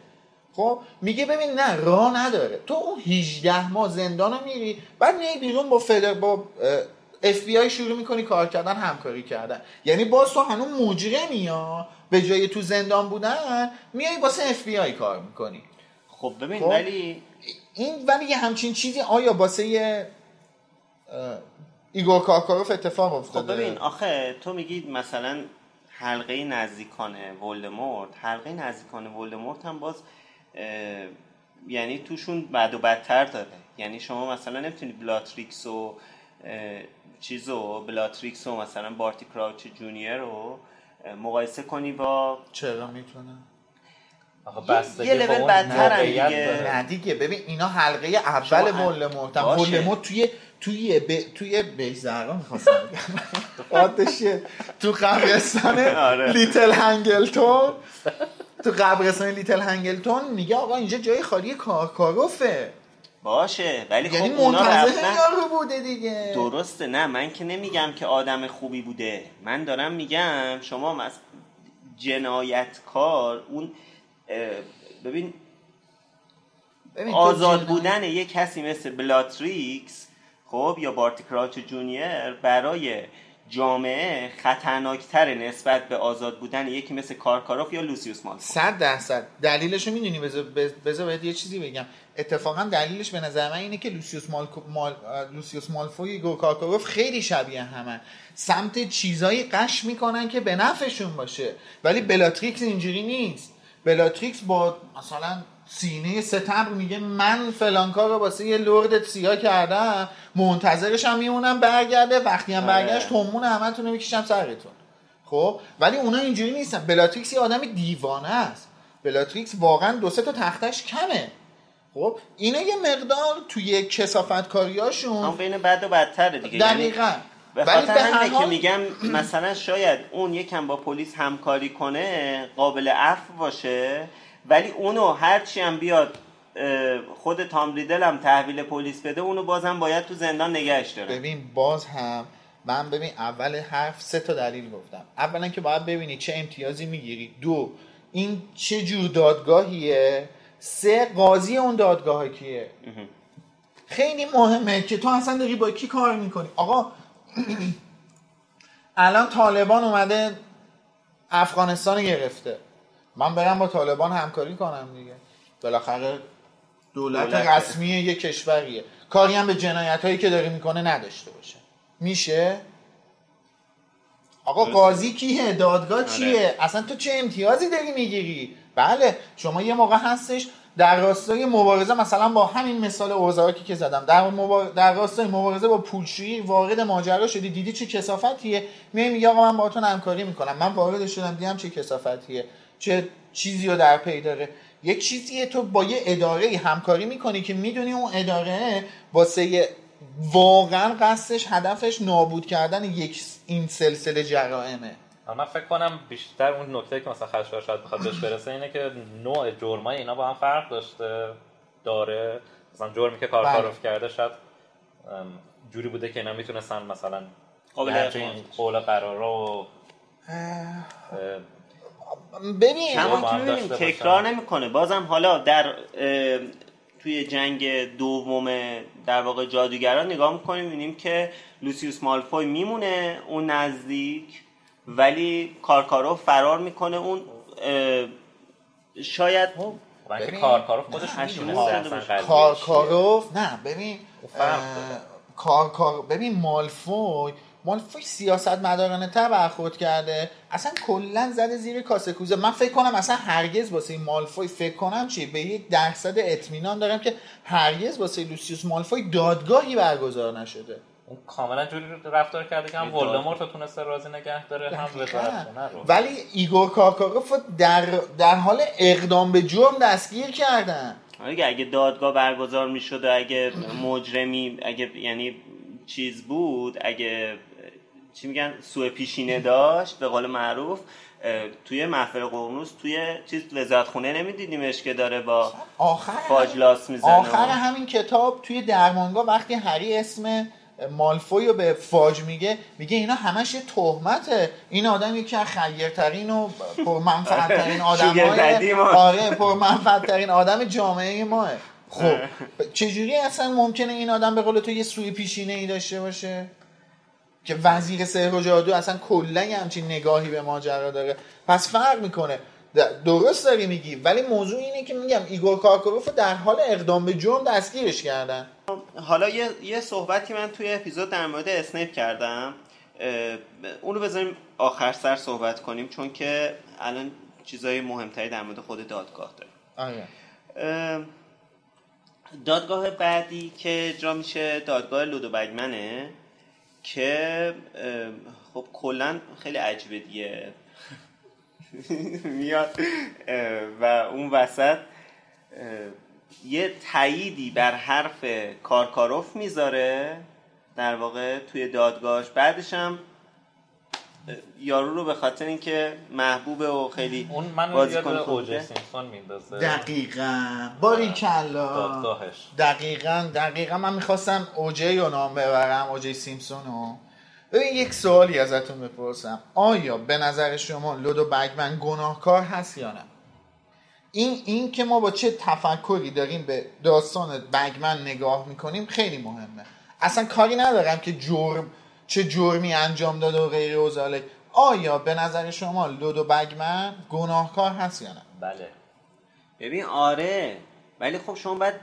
خب میگه ببین نه راه نداره، تو اون هجده ماه زندان رو میری بعد میای بیرون با فدر با اف بی آی شروع میکنی کار کردن، همکاری کردن. یعنی باز تو هنون مجرمی ها، به جای تو زندان بودن میای واسه اف بی آی کار میکنی. خب ببین خب ولی این ولی یه همچین چیزی آیا واسه یه ایگور کارکاروف اتفاق افتاده؟ خب ببین آخه تو میگی مثلا حلقه نزدیکان ولدمورت، حلقه نزدیکان ولدمورت هم باز یعنی توشون بد و بدتر داره. یعنی شما مثلا نمیتونی بلاتریکس و چیزو بلاتریکس و مثلا بارتی کراوچ جونیور رو مقایسه کنی با چرا میتونه آخه یه لول بدترن دیگه. نه دیگه ببین اینا حلقه اول ولدمورت، ولدمورت توی توی ب... توی بیزرگان می‌خواستم آتش تو قبرستان لیتل هنگلتون، تو قبرستان لیتل هنگلتون میگه آقا اینجا جای خالی کارکاروفه. باشه ولی یعنی خب اونا رفتن یارو بوده دیگه. درسته، نه من که نمیگم که آدم خوبی بوده، من دارم میگم شما مثلا جنایتکار اون ببین آزاد بودن یک کسی مثل بلاتریکس خب یا بارتی کراوچ جونیور برای جامعه خطرناکتر نسبت به آزاد بودن یکی مثل کارکاروف یا لوسیوس مالفوی. صد درصد. دلیلش رو میدونی؟ بذار بذار بهت یه چیزی بگم. اتفاقا دلیلش به نظر من اینه که لوسیوس مال... مال... لوسیوس مالفوی و کارکاروف خیلی شبیه همن، سمت چیزایی قش میکنن که به نفعشون باشه. ولی بلاتریکس اینجوری نیست. بلاتریکس با مثلا سینه ستم میگه من فلان کارو واسه یه لرد سیاه کردم، منتظرش هم میمونم برگرده، وقتی هم برگشت تومون همتون رو میکشم سرتون. خب ولی اونا اینجوری نیستن. بلاتریکس یه آدم دیوانه است. بلاتریکس واقعا دو سه تا تختش کمه. خب اینا یه مقدار توی کثافت کاریاشون هم بین بد و بدتره دیگه. دقیقاً. به خاطر همینه که میگم مثلا شاید اون یکم با پلیس همکاری کنه قابل عفو باشه، ولی اونو هرچی هم بیاد خود تام ریدل هم تحویل پلیس بده اونو بازم باید تو زندان نگهش داره. ببین باز هم من ببین اول حرف سه تا دلیل گفتم. اولا که باید ببینی چه امتیازی میگیری، دو این چه جور دادگاهیه، سه قاضی اون دادگاه کیه. خیلی مهمه که تو اصلا داری با کی کار میکنی. آقا الان طالبان اومده افغانستان گرفته، من برم با طالبان همکاری کنم دیگه، بالاخره دولت, دولت رسمی یک کشوریه، کاری هم به جنایتایی که داره میکنه نداشته باشه. میشه؟ آقا قاضی کیه؟ دادگاه چیه؟ اصلا تو چه امتیازی داری میگیری؟ بله شما یه موقع هستش در راستای مبارزه، مثلا با همین مثال اوزاکی که زدم، در, مبار... در راستای مبارزه با پولشویی وارد ماجرا شدی، دیدی چه کثافتیه، میگی آقا من باهاتون همکاری میکنم، من وارد شدم دیدم چه کثافتیه، چه چیزی رو در پی داره. یک چیزیه تو با یه اداره‌ای همکاری میکنی که میدونی اون اداره واسه واقعا قصدش هدفش نابود کردن یک این سلسله جرائمه. من فکر کنم بیشتر اون نکته که مثلا خشوار شاید بخواد بهش برسه اینه که نوع جرمای اینا با هم فرق داشته داره. مثلا جرمی که کارکاروف کرده شاید جوری بوده که اینا میتونستن مثلا قول قراره و ببین همون تکرار نمیکنه. بازم حالا در توی جنگ دوم در واقع جادوگران نگاه میکنیم میبینیم که لوسیوس مالفوی میمونه اون نزدیک ولی کارکاروف فرار میکنه. اون شاید ببین کارکاروف خودش میدونه کارکاروف نه ببین کارکار ببین مالفوی مالفوی سیاستمدارانه تر برخورد کرده، اصلا کلا زده زیر کاسه کوزه. من فکر کنم اصلا هرگز واسه مالفوی فکر کنم چی به یک درصد اطمینان دارم که هرگز واسه لوسیوس مالفوی دادگاهی برگزار نشده. اون کاملا جوری رفتار کرده که هم ولدمورت تونسته راضی نگه داره هم وزارتخونه رو. ولی ایگور کارکاروف در در حال اقدام به جرم دستگیر کردن. اگه اگه دادگاه برگزار میشد و اگه مجرمی اگه یعنی چیز بود، اگه چی میگن سوء پیشینه داشت به قول معروف، توی محفل قرنوس توی چیز وزارتخونه نمیدیدیمش که داره با فاج لاس میزنه. آخر همین کتاب توی درمانگاه وقتی هری اسم مالفوی رو به فاج میگه، میگه اینا همش یه تهمته، این آدم یکی از خیرترین و پرمنفعت‌ترین آدم‌های آره پرمنفعت‌ترین آدم جامعه ماه. خب چجوری اصلا ممکنه این آدم به قول تو یه سوی پیشینه ای داشته باشه که وزیر سحر و جادو اصلا کلا همچین نگاهی به ماجرا داره؟ پس فرق میکنه. درست داری میگی، ولی موضوع اینه که میگم ایگور کارکاروف در حال اقدام به جرم دستگیرش کردن. حالا یه یه صحبتی من توی اپیزود در مورد اسنیپ کردم، اونو بذاریم آخر سر صحبت کنیم چون که الان چیزای مهمتری در مورد خود دادگاه داریم. آره. دادگاه بعدی که اجرا میشه دادگاه لودو بگمنه که خب کلا خیلی عجیبه دیگه میاد و اون وسط یه تاییدی بر حرف کارکاروف میذاره در واقع توی دادگاهش. بعدش هم یارو رو به خاطر اینکه محبوبه و خیلی بازیکن اوج سیمپسون میندازه. دقیقاً باریکلا دادگاهش. دقیقاً دقیقاً من میخواستم اوجی رو نام ببرم، اوجی سیمپسون رو. یک سوالی ازتون بپرسم، آیا به نظر شما لودو بگمن گناهکار هست یا نه؟ این این که ما با چه تفکری داریم به داستان بگمن نگاه میکنیم خیلی مهمه. اصلا کاری ندارم که جرم چه جرمی انجام داده و غیره و ذالک. آیا به نظر شما لودو بگمن گناهکار هست یا نه؟ بله. ببین آره، ولی خب شما باید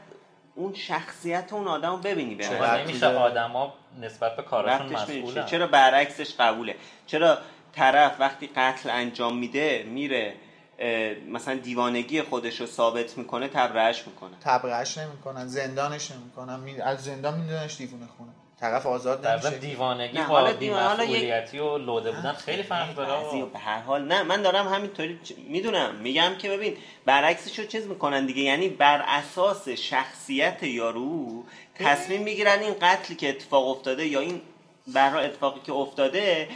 اون شخصیت اون آدمو ببینی به چرا نمیشه آدما نسبت به کارشون مسئولن. چرا برعکسش قبوله؟ چرا طرف وقتی قتل انجام میده میره مثلا دیوانگی خودش رو ثابت میکنه، تبرئهش میکنه؟ تبرئهش نمیکنن، زندانش نمیکنن، می... از زندان میدوننش دیوانه خونه، طرف آزاد نمیشه. دیوانگی با بی‌مسئولیتی و لوده بودن خیلی فرق داره. به هر حال نه من دارم همینطوری چ... میدونم میگم که ببین برعکسش رو چیز میکنن دیگه، یعنی بر اساس شخصیت یارو تصمیم میگیرن این قتلی که اتفاق افتاده یا این برای اتفاقی که افتاده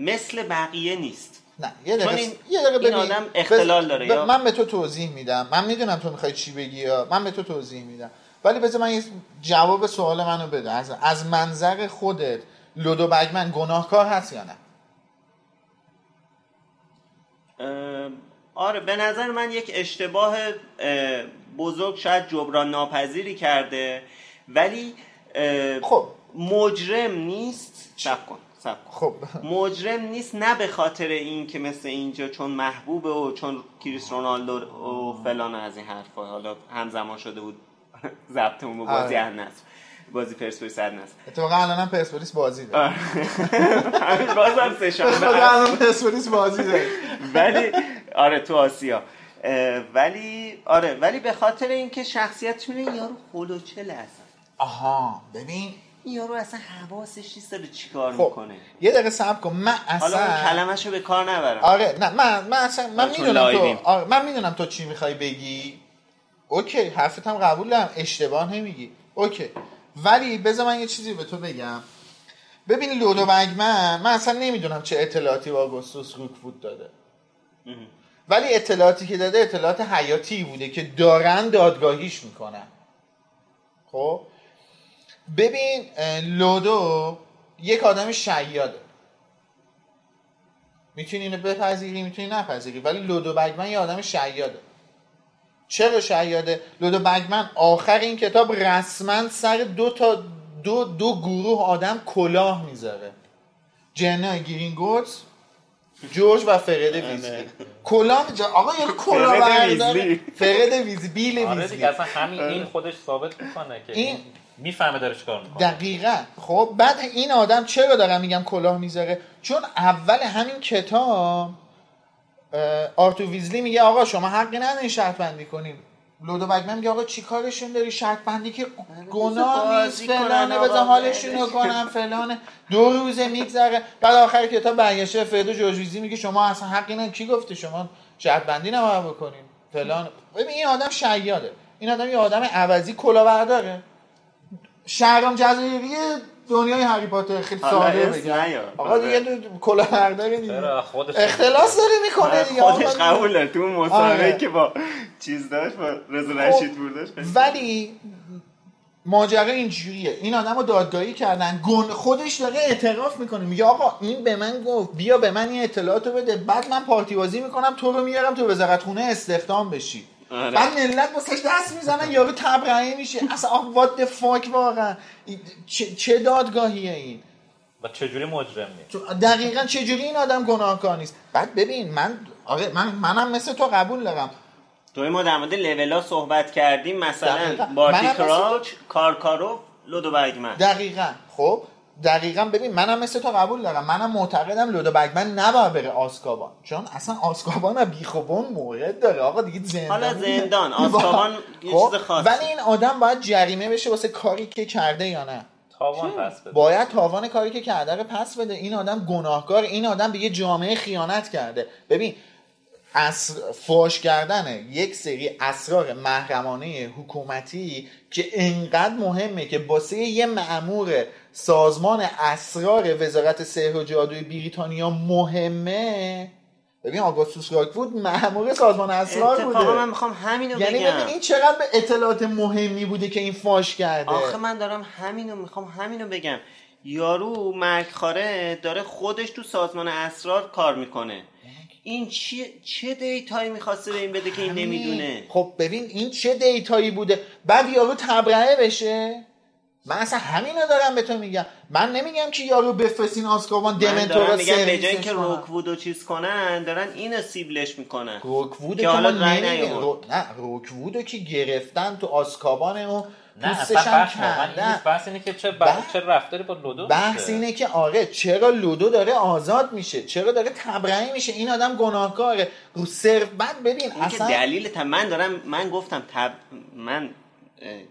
مثل بقیه نیست. نه یه دقیقه این... یه دقیقه ببین این آدم اختلال بز... داره. ب... یا... من به تو توضیح میدم، من میدونم تو میخوای چی بگی، یا من به تو توضیح میدم، ولی بذار من جواب سوال منو بده. از از منظر خودت لودو بگمن گناهکار هست یا نه؟ آره به نظر من یک اشتباه بزرگ شاید جبران ناپذیری کرده، ولی خب مجرم نیست. شک کن سب خب مجرم نیست، نه به خاطر این که مثل اینجا چون محبوبه و چون کریس رونالدو و فلان از این حرفا، حالا همزمان شده بود ضبطمون با بازی النصر، بازی پرسپولیس النصر. اتفاقا الانم پرسپولیس بازی داره. بازم سه شنبه الان پرسپولیس بازی داره. ولی آره تو آسیا. ولی آره ولی به خاطر اینکه شخصیت میره یارو خلوچل اصلا. آها ببین یارو اصلا حواسش نیست داره چیکار میکنه. یه دقیقه صبر کن، من اصلا حالا کلمه‌شو به کار نبرم. آره نه من من اصلا من میدونم تو آره من میدونم تو چی میخوای بگی. اوکی حرفت هم قبول دارم، اشتباه نمیگی، اوکی، ولی بذار من یه چیزی به تو بگم. ببین لودو بگمن من اصلا نمیدونم چه اطلاعاتی با آگوستوس روکفود داده، ولی اطلاعاتی که داده اطلاعات حیاتی بوده که دارن دادگاهیش میکنن. خب ببین لودو یک آدم شیاده، میتونی اینو بپذیری میتونی نپذیری، ولی لودو بگمن یه آدم شیاده. چرا شیاده؟ لودو بگمن آخر این کتاب رسما سر دو تا دو دو گروه آدم کلاه میذاره، جنای گرینگوتس، جورج و فرد ویزلی. کلاه میذاره آقا، یه کلاه برداره فرد ویزلی، بیل ویزلی. آره دیگه اصلا همین این خودش ثابت میکنه که این میفهمه داره چیکار میکنه. دقیقاً. خب بعد این آدم چرا دارم میگم کلاه میذاره؟ چون اول همین کتاب آرتور ویزلی میگه آقا شما حقی نداری شرط بندی کنیم، لودو بگمن میگه آقا چی کارشون داری، شرط بندی که گناه نیست، فلانه بذار حالشون رو کنم فلانه. دو روزه میگذره، بعد آخر کتاب برگشته فردو جورج ویزلی میگه شما اصلا حقی نداری، کی گفته شما شرط بندی نباید بکنیم، فلان. ببین این آدم شیاده، این آدم یه آدم عوضی کلاهبرداره، شهرام جزایریه دنیای هری پاتر. خیلی ساده بگم آقا دیگه کلاهبرداره دیگه، اختلاس داره میکنه دیگه، خودش قبول داره تو مسابقه که با چیز داشت با رزرشید برداشت. ولی ماجرا اینجوریه، این آدمو دادگاهی کردن، گن خودش داره اعتراف میکنه، میگه آقا این به من گفت بیا به من این اطلاعاتو بده، بعد من پارتی بازی میکنم تو رو میارم تو وزارتخونه استخدام بشی. آره. بعد ملت واسش دست میزنن، یارو تبرئه میشه. اصلا what the fuck واقعا چه, چه دادگاهیه این و چه جوری مجرم نیست، دقیقاً چه جوری این آدم گناهکار نیست. بعد ببین من آره من منم مثل تو قبول دارم، توی ما در مورد لیولا صحبت کردیم، مثلا بارتی کراوچ، کارکاروف، لودو بگمن. دقیقاً. خب دقیقاً ببین منم مثل تو قبول دارم، منم معتقدم لودو بگمن نباید بره آزکابان، چون اصلا آزکابان بیخوبون مورد داره آقا دیگه، زندان. حالا زندان آزکابان یه چیز خاصه، ولی این آدم باید جریمه بشه واسه کاری که کرده یا نه؟ تاوان پس بده. باید تاوان کاری که کرده رو پس بده. این آدم گناهکار، این آدم به یه جامعه خیانت کرده. ببین اصر فاش کردن یک سری اسرار محرمانه حکومتی که اینقدر مهمه که واسه یه مأمور سازمان اسرار وزارت سحر و جادوی بریتانیا مهمه. ببین آگوستوس راکفورد مأمور سازمان اسرار بوده. اتفاقا من میخوام همینو بگم، یعنی ببین این چقدر به اطلاعات مهمی بوده که این فاش کرده. آخه من دارم همینو میخوام همینو بگم، یارو مرگخواره داره خودش تو سازمان اسرار کار میکنه، این چه چه دیتایی می‌خواسته به این بده که این نمیدونه؟ خب ببین این چه دیتایی بوده بعد یارو تبرئه بشه. من اصلا همینو دارم به تو میگم، من نمیگم که یارو بفرستین آزکابان دمنتورها سرویسش کنن، میگم به جای اینکه روک‌وودو چیز کنن دارن اینو سیبلش میکنن. روک‌وودو که حالا نه رو... نه روک‌وودو که گرفتن تو آزکابان و دوستش هم کردن. بحث اینه که چه بحث چه رفتاری با لودو، بحث اینه که آره چرا لودو داره آزاد میشه، چرا داره تبرئه میشه، این آدم گناهکاره رو صرف. بعد ببین اصلا دلیل تا من دارم من گفتم تب... من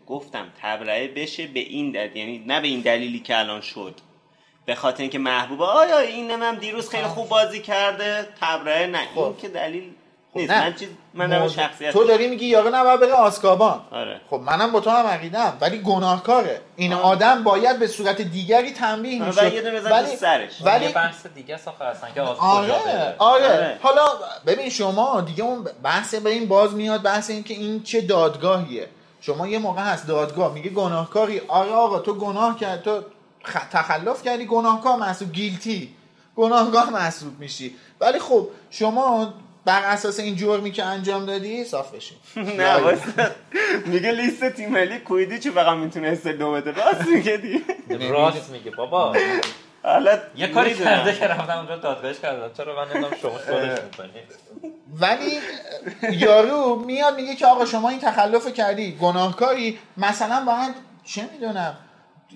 گفتم تبرئه بشه به این دلیل، یعنی نه به این دلیلی که الان شد، به خاطر اینکه محبوبه آیا اینم هم دیروز خیلی خوب بازی کرده تبرئه، نه خب. این که دلیل نیست. نه. من چیز من دارم شخصیت تو داری میگی یارو نباید بره آزکابان. آره. خب منم با تو هم عقیده‌ام، ولی گناهکاره این آه. آدم باید به صورت دیگری تنبیه میشه. ولی یه دونه زدن سرش. ولی بحث دیگه ساخه هستن که آزکابان. آره. آره. آره. حالا ببین شما دیگه اون بحث به این باز میاد، بحث این که این چه دادگاهیه. شما یه موقع هست دادگاه میگه گناهکاری، آره آقا تو گناه کردی، تو خ... تخلف کردی، گناهکار محسوب، گیلتی، گناهکار محسوب میشی. ولی خب شما بر اساس این جرمی که انجام دادی صاف بشین. نه واسه میگه لیست تیم ملی کویدیچو فقط میتونه استدلال بده. راست میگه دیگه، راست میگه بابا. حالا یه کاری کرده که رفتم اونجا دادگاهش کردم، چرا من نمیدونم شما خودش میکنید. ولی یارو میاد میگه که آقا شما این تخلف کردی، گناهکاری، مثلا باید چه میدونم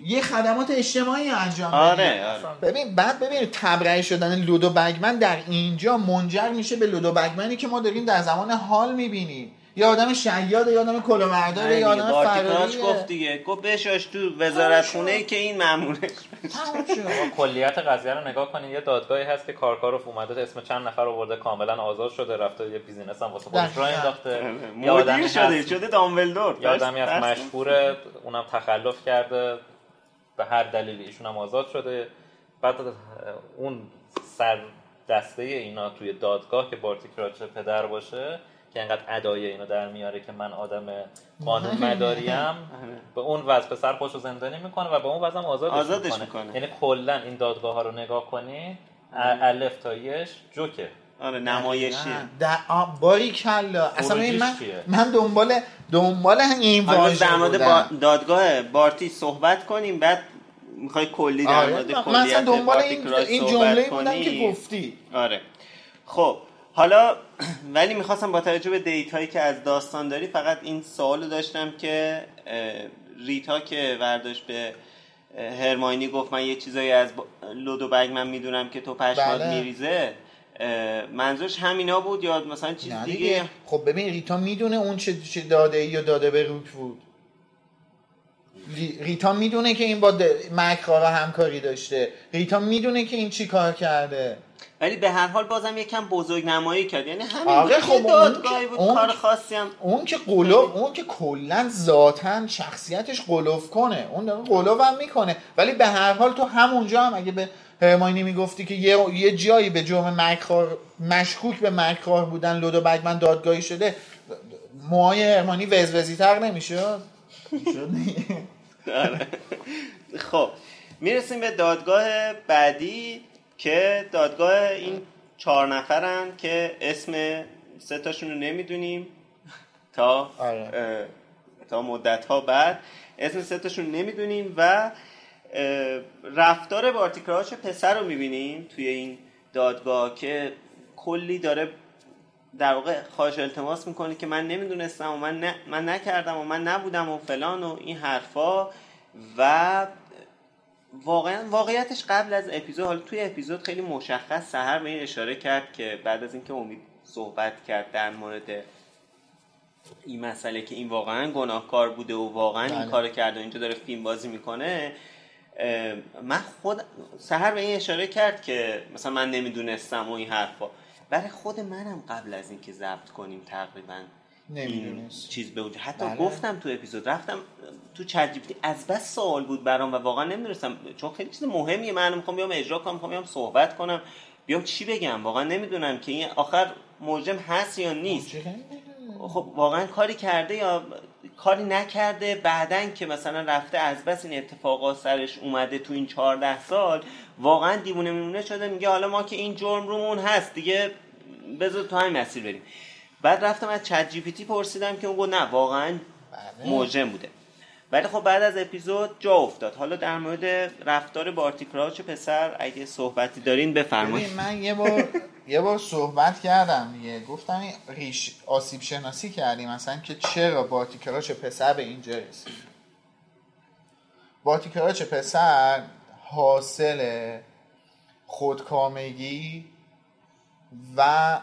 یه خدمات اجتماعی انجام بده. ببین بعد ببین تبرئه شدن لودو بگمن در اینجا منجر میشه به لودو بگمنی که ما داریم در زمان حال میبینیم، یا آدم شیاد، یا آدم کلاهبردار، یا آدم فراری. گفت دیگه گفت بشاش تو وزارتخونه که این مأمورش باشه. کلیت قضیه رو نگاه کنین، یه دادگاهی هست که کارکاروف اومده اسم چند نفر آورده، کاملا آزاد شده، رفته یه بیزینس هم واسه خودش راه انداخته، یه آدمی شده شده دامبلدور، یه آدمی از مشهور اونم تخلف کرده، به هر دلیلی ایشون هم آزاد شده. بعد اون سر دسته اینا توی دادگاه که بارتی کراوچ پدر باشه که انقدر ادای اینو در میاره که من آدم قانون مداریم، به اون وضع پسر خودشو زندانی میکنه و به اون وضعم آزادش, آزادش میکنه. میکنه یعنی کلا این دادگاه ها رو نگاه کنی الف تا یش جوکه. آره نمایشیه باری کلا. اصلا من من دنبال دنبال این واژه در مورد با دادگاه بارتی صحبت کنیم، بعد میخوای کلی در مورد آره. کلیت مثلا دنبال این این جمله بودم که گفتی. آره خب حالا ولی میخواستم با توجه به دیتایی که از داستان داری فقط این سوالو داشتم که ریتا که ورداش به هرماینی گفت من یه چیزایی از لودو بگمن میدونم که تو پشمات بله. میریزه، منظورش همینا بود یا مثلا چیز دیگه؟ دیگه خب ببین ریتا میدونه اون چه, چه داده ای یا داده به روک بود. ریتا میدونه که این با مکرارا همکاری داشته، ریتا میدونه که این چی کار کرده. ولی به هر حال بازم یکم بزرگنمایی کرد، یعنی همین خب دادگاهی بود، کار خاصی هم اون که قلوف اون که کلا ذاتاً شخصیتش قلوف کنه، اون داره قلوف هم میکنه. ولی به هر حال تو همونجا هم اگه به هرماینی میگفتی که یه یه جایی به جرم مکار مشکوک به مکار بودن لودو بگمن دادگاهی شده، موهای هرماینی وزوزی‌تر نمیشه؟ شد دیگه. خب میرسیم به دادگاه بعدی که دادگاه این چهار نفرن که اسم سه تاشون رو نمیدونیم تا آره. تا مدت‌ها بعد اسم سه تاشون رو نمیدونیم و رفتار بارتی کراوچ پسر رو میبینیم توی این دادگاه که کلی داره در واقع خواهش التماس میکنه که من نمیدونستم و من, ن... من نکردم و من نبودم و فلان و این حرفا. و واقعا واقعیتش قبل از اپیزود، حالا توی اپیزود خیلی مشخص سحر به این اشاره کرد که بعد از اینکه امید صحبت کرد در مورد این مسئله که این واقعا گناهکار بوده و واقعا این بله. کارو کرد و اینجا داره فیلم بازی میکنه، من خود سحر به این اشاره کرد که مثلا من نمیدونستم و این حرفا. برای خود منم قبل از اینکه ضبط کنیم تقریبا نمیدونست چیز به وجود، حتی بله. گفتم تو اپیزود رفتم تو چت جی پی تی از بس سوال بود برام و واقعا نمیدونستم، چون خیلی چیز مهمیه، من میخوام بیام اجرا کنم، میخوام بیام صحبت کنم، بیام چی بگم، واقعا نمیدونم که این آخر موجم هست یا نیست. خب واقعا کاری کرده یا کاری نکرده، بعدن که مثلا رفته از بس این اتفاقات سرش اومده تو این چهارده سال واقعا دیوونه میمونه شده، میگه حالا ما که این جرم رومون هست دیگه بذار تو همین مسیر بریم. بعد رفتم از چت جی پی تی پرسیدم که اون گفت نه واقعا موجم بوده. ولی خب بعد از اپیزود جا افتاد. حالا در مورد رفتار بارتی کراوچ پسر اگه صحبتی دارین بفرمایید. من یه بار یه بار صحبت کردم دیگه، گفتم ریش آسیب شناسی کردیم مثلا که چرا بارتی کراوچ پسر به اینجا رسید. بارتی کراوچ پسر حاصل خودکامگی و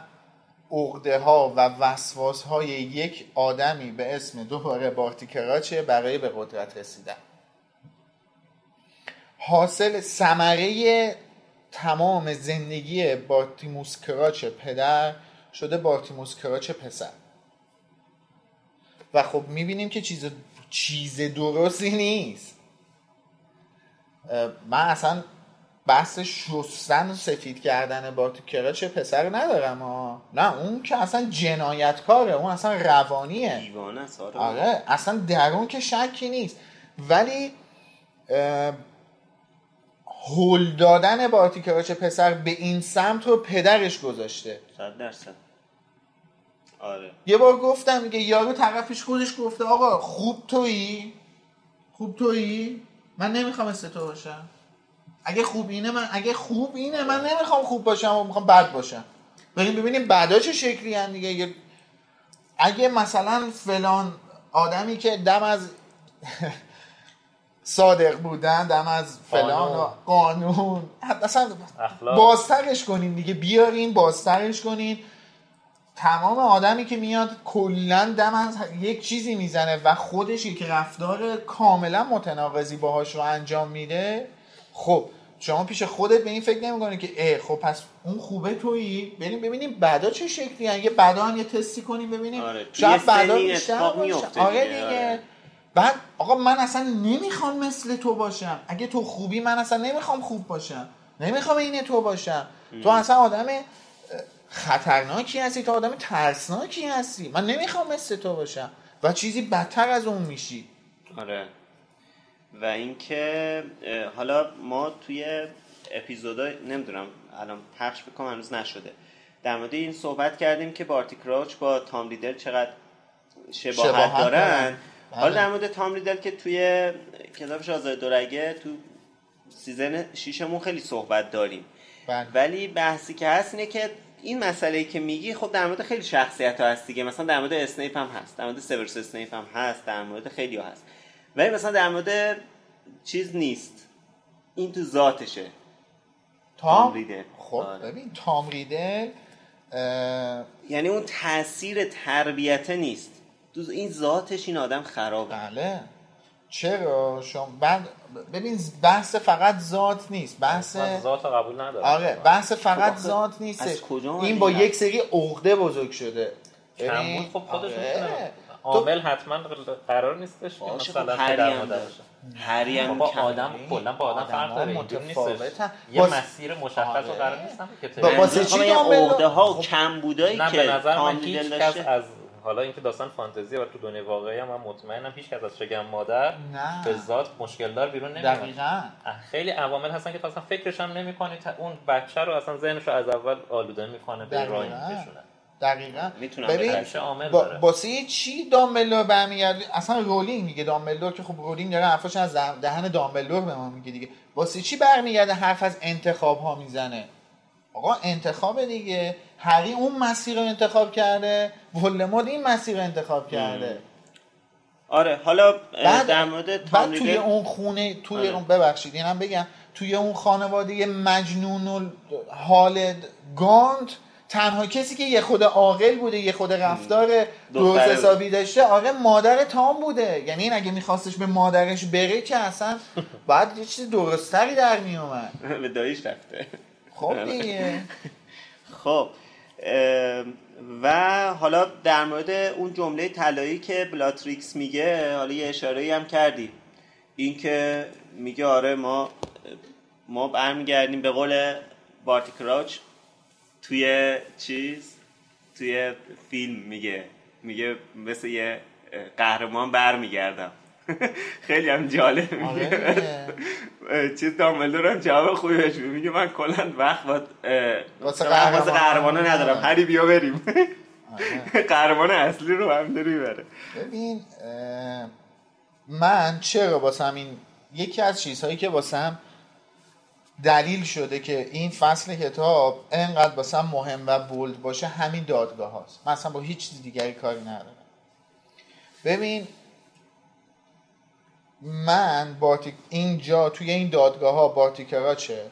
عقده ها و وسواس های یک آدمی به اسم دوباره بارتی کراوچ برای به قدرت رسیدن، حاصل ثمره تمام زندگی بارتیموس کراوچ پدر شده بارتیموس کراوچ پسر. و خب میبینیم که چیز چیز درستی نیست. من اصلا بحث شستن و سفید کردن بارتی کراوچ پسر ندارم ها. نه اون که اصلا جنایتکاره، اون اصلا روانیه، دیوانه ساره. آره اصلا در اون که شکی نیست. ولی هول دادن بارتی کراوچ پسر به این سمت رو پدرش گذاشته صد درصد. آره یه بار گفتم میگه یارو طرفش خودش گفته آقا خوب تویی خوب تویی من نمیخوام مثل تو باشم، اگه خوب اینه من اگه خوب اینه من نمیخوام خوب باشم و میخوام بد باشم، بریم ببینیم بعدا چه شکلی ان دیگه. اگه مثلا فلان آدمی که دم از صادق بودن دم از فلان قانون, قانون. اصلا بازترش کنین دیگه، بیارین بازترش کنین. تمام آدمی که میاد کلا دم از یک چیزی میزنه و خودش یک رفتار کاملا متناقضی باهاش رو انجام میده، خب شما پیش خودت به این فکر نمی‌کنی که اه خب پس اون خوبه تویی، بریم ببینیم بعدا چه شکلی، اگه بعدا هم یه تستی کنیم ببینیم آره. شاید بعدا بیشتر میفته آره دیگه آره. بعد آقا من اصلا نمیخوام مثل تو باشم، اگه تو خوبی من اصلا نمیخوام خوب باشم، نمیخوام این تو باشم ام. تو اصلا آدم خطرناکی هستی، تو آدم ترسناکی هستی، من نمیخوام مثل تو باشم و چیزی بدتر از اون میشی آره. و اینکه حالا ما توی اپیزودا نمیدونم الان پخش بکنم هنوز نشده، در مورد این صحبت کردیم که بارتی کراوچ با تام ریدل چقدر شباهت, شباهت دارن. حالا در مورد تام ریدل که توی کتاب شاهزاده دورگه تو سیزن شش مون خیلی صحبت داریم بلد. ولی بحثی که هست اینه که این مسئله‌ای که میگی خب در مورد خیلی شخصیت‌ها هست دیگه، مثلا در مورد اسنیپ هم هست، در مورد سیوروس اسنیپ هم هست، در مورد خیلی‌ها هست، ولی مثلا در مورد چیز نیست، این تو ذاتشه. تام ریدل خب آره. ببین تام ریدل اه... یعنی اون تأثیر تربیته نیست، تو این ذاتش این آدم خرابه. بله چرا شما بند... ببین بحث فقط ذات نیست، بحث ذات قبول نداره. آره بحث فقط ذات نیست، این با یک سری عقده بزرگ شده. کمبود خب خودش میتونه عامل حتما قرار نیستش که مثلا پدر مادر باشه. هری هم با آدم کلا با آدم فرق داره، متفاوتن، یه مسیر مشخص رو قرار نیستن که تبدیل واسه چی عقده ها و کمبودایی که به نظر من هیچ کس از حالا اینکه داستان فانتزیه و تو دنیای واقعی هم من مطمئنم هیچ کس از شگم مادر نه. به ذات مشکل دار بیرون نمیاد. دقیقاً خیلی عوامل هستن که اصلا فکرش هم نمی‌کنی، اون بچه رو اصلا ذهنش رو از اول آلوده می‌کنه به راه کشونه. دقیقاً ببین واسه چی دامبلدور برمیگرده؟ اصلا رولینگ میگه دامبلدور، که خب رولینگ داره حرفش از دهن دامبلدور به ما میگه دیگه. واسه چی برمیگرده حرف از انتخاب ها میزنه؟ آقا انتخاب دیگه، هری اون مسیر رو انتخاب کرده، ولدمورت این مسیر رو انتخاب کرده. آره حالا در مورد تامریل توی اون خونه توی آه. اون ببخشید اینم بگم توی اون خانواده مجنون حال گاند تنها کسی که یه خود عاقل بوده، یه خود رفتار درست حسابی داشته، آره مادر تام بوده. یعنی این اگه میخواستش به مادرش بره که اصلا بعد یه چیز درستری در میومد. به داییش رفته. خب دیگه. خب و حالا در مورد اون جمله طلایی که بلاتریکس میگه، حالا یه اشاره‌ای هم کردی، این که میگه آره ما ما برمیگردیم به قول بارتی کراوچ توی چیز توی فیلم، میگه میگه مثل یه قهرمان برمیگردم. خیلی هم جالب میگه چیز دامبلدور هم جواب خوبی بهش میگه، من کلا وقت واسه قهرمانه ندارم، هری بیا بریم قهرمان اصلی رو هم داری بره. ببین من چرا واسم این یکی از چیزهایی که واسم دلیل شده که این فصل کتاب اینقدر واسم مهم و بولد باشه همین دادگاه هاست. من اصلا با هیچ چیز دیگری کاری ندارم. ببین من بارتی... اینجا توی این دادگاه ها بارتی کراوچه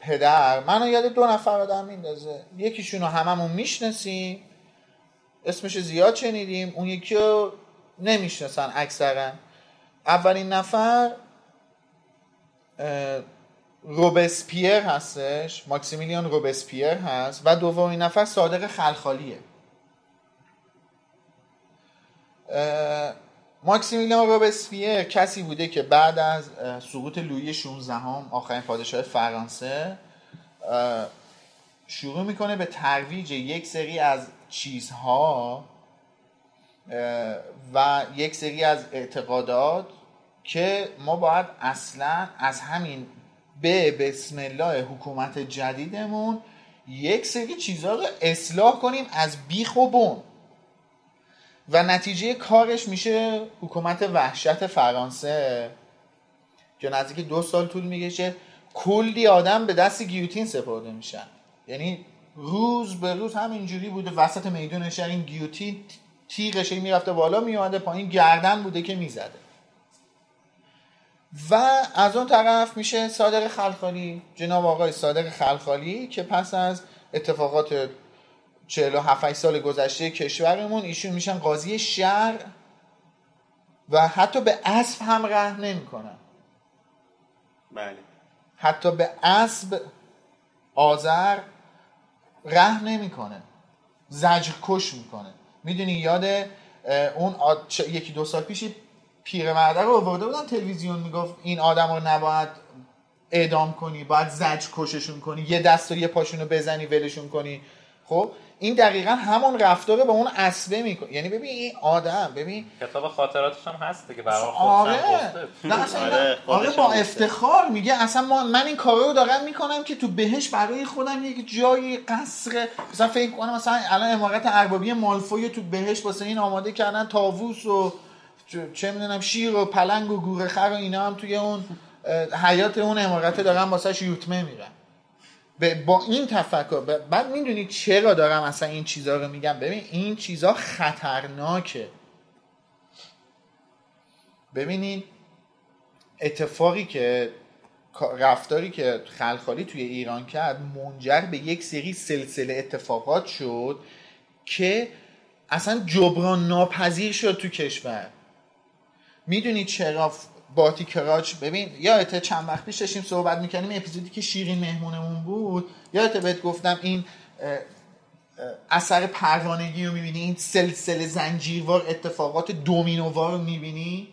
پدر منو یاد دو نفر آدم میندازه، یکیشونو هممون میشناسیم، اسمش زیاد شنیدیم، اون یکی رو نمیشناسن اکثرا. اولین نفر روبسپیر هستش، ماکسیمیلیان روبسپیر هست، و دومین نفر صادق خلخالیه. ماکسیمیلیان روبسپیر کسی بوده که بعد از سقوط لویی شانزدهم آخرین پادشاه فرانسه شروع میکنه به ترویج یک سری از چیزها و یک سری از اعتقادات که ما باید اصلا از همین به بسم الله حکومت جدیدمون یک سری چیزها رو اصلاح کنیم از بیخ و بن. و نتیجه کارش میشه حکومت وحشت فرانسه که نزدیک دو سال طول میکشه، کلی آدم به دست گیوتین سپرده میشن. یعنی روز به روز همینجوری بوده، وسط میدون شهر این گیوتین تیغش میرفته بالا میومده پایین، گردن بوده که میزده. و از اون طرف میشه صادق خلخالی، جناب آقای صادق خلخالی، که پس از اتفاقات چهل و هفت سال گذشته کشورمون ایشون میشن قاضی شهر و حتی به اسب هم رحم نمیکنن. بله حتی به اسب آذر رحم نمیکنه، زجرکش میکنه. میدونی یاد اون آد... یکی دو سال پیشی پیرمرده رو آورده بودن تلویزیون، میگفت این آدم رو نباید اعدام کنی، باید زجر کششون کنی، یه دست و یه پاشون رو بزنی ولشون کنی. خب این دقیقا همون رفتاره با اون اسبه میکنه. یعنی ببین این آدم، ببین کتاب خاطراتش هم هست دیگه، برای خودش گفته آره آره با افتخار میگه اصلا ما من این کارا رو دارم میکنم که تو بهش برای خودم یک جای قصر مثلا فکر کنم، مثلا الان امارت اربابی مالفوی تو بهش واسه این آماده کردن، طاووس و چه میدونم شیر و پلنگ و گوره خر و اینا هم توی اون حیات اون امارته دارن واسش یوتمه میرن. با این تفکر بعد میدونی چرا دارم اصلا این چیزا رو میگم؟ ببین این چیزا خطرناکه. ببینین اتفاقی که رفتاری که خلخالی توی ایران کرد منجر به یک سری سلسله اتفاقات شد که اصلا جبران ناپذیر شد تو کشور. میدونید چرا بارتی کراوچ، ببین یادت چند وقت پیش داشتیم صحبت میکنیم اپیزودی که شیرین مهمونمون بود، یادت بهت گفتم این اثر پروانگی رو میبینی، این سلسله زنجیروار اتفاقات دومینووار رو میبینی.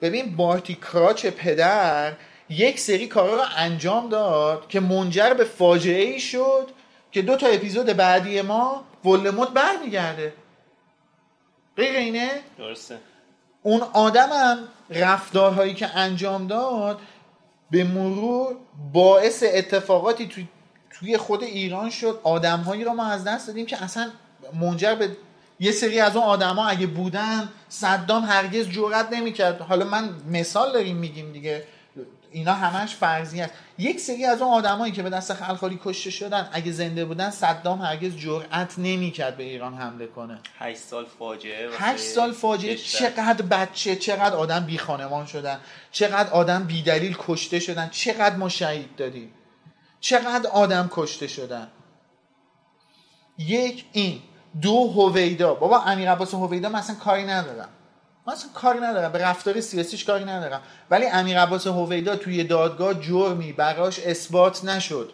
ببین بارتی کراوچ پدر یک سری کارا رو انجام داد که منجر به فاجعه ای شد که دو تا اپیزود بعدی ما ولدمورت برمیگرده. غیر اینه؟ درسته. اون آدمم رفتارهایی که انجام داد به مرور باعث اتفاقاتی توی توی خود ایران شد، آدمهایی رو ما از دست دادیم که اصلا منجر به یه سری از اون آدما اگه بودن صدام هرگز جرئت نمی‌کرد. حالا من مثال داریم میگیم دیگه، اینا همش فرضیه است. یک سری از اون آدمایی که به دست خلخالی کشته شدن اگه زنده بودن صدام هرگز جرئت نمی‌کرد به ایران حمله کنه. هشت سال فاجعه، هشت سال فاجعه، چقدر بچه، چقدر آدم بی خانمان شدن، چقدر آدم بی دلیل کشته شدن، چقدر ما شهید دادیم، چقدر آدم کشته شدن. یک این، دو هویدا، بابا امیرعباس هویدا من اصلا کاری ندارم، من اصلا کاری ندارم به رفتار سیاسیش کاری ندارم، ولی امیرعباس هویدا توی دادگاه جرمی براش اثبات نشد.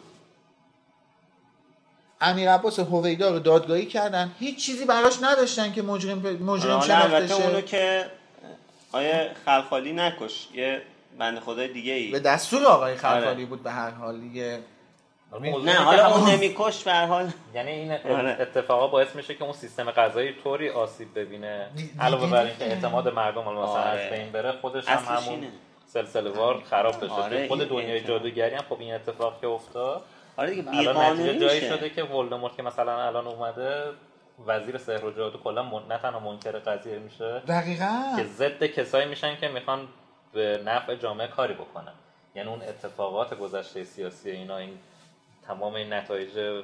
امیرعباس هویدا رو دادگاهی کردن، هیچ چیزی براش نداشتن که مجرم مجرم شناخته شه. اونو که آیه خلخالی نکش، یه بنده خدای دیگه ای به دستور آقای خلخالی آره. بود به هر حال دیگه، نه حالا اون نمیکش به هر حال، یعنی این اتفاقا باعث میشه که اون سیستم قضایی طوری آسیب ببینه علاوه بر اینکه اعتماد مردم مثلا از بین بره، خودش هم همون سلسله وار خراب بشه. آره. خود دنیای جادوگری هم خب این اتفاق که افتاد آره دیگه بی قانونی جایی شده که ولدمورت که مثلا الان اومده وزیر سحر و جادو کلا نه تنها منکر قضیه میشه دقیقاً که ضد کسایی میشن که میخوان به نفع جامعه کاری بکنن، یعنی اون اتفاقات گذشته سیاسی اینا، این تمام این نتایج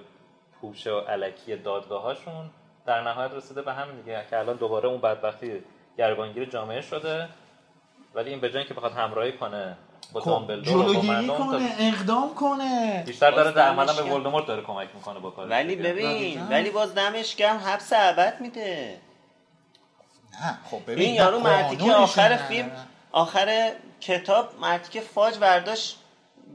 پوچ و الکی دادگاهاشون در نهایت رسیده به همین دیگه که الان دوباره اون بدبختی گروگانگیر جامعه شده، ولی این به جای اینکه بخواد همراهی کنه با دامبلدور جلوگیری کنه اقدام کنه بیشتر داره در عملا به ولدمورت داره کمک میکنه با کارش. ولی ببین ولی باز دمش گرم حبس ابد میده. نه خب ببین این یارو مردی که آخر فیلم آخر کتاب مردی که فاج برداشت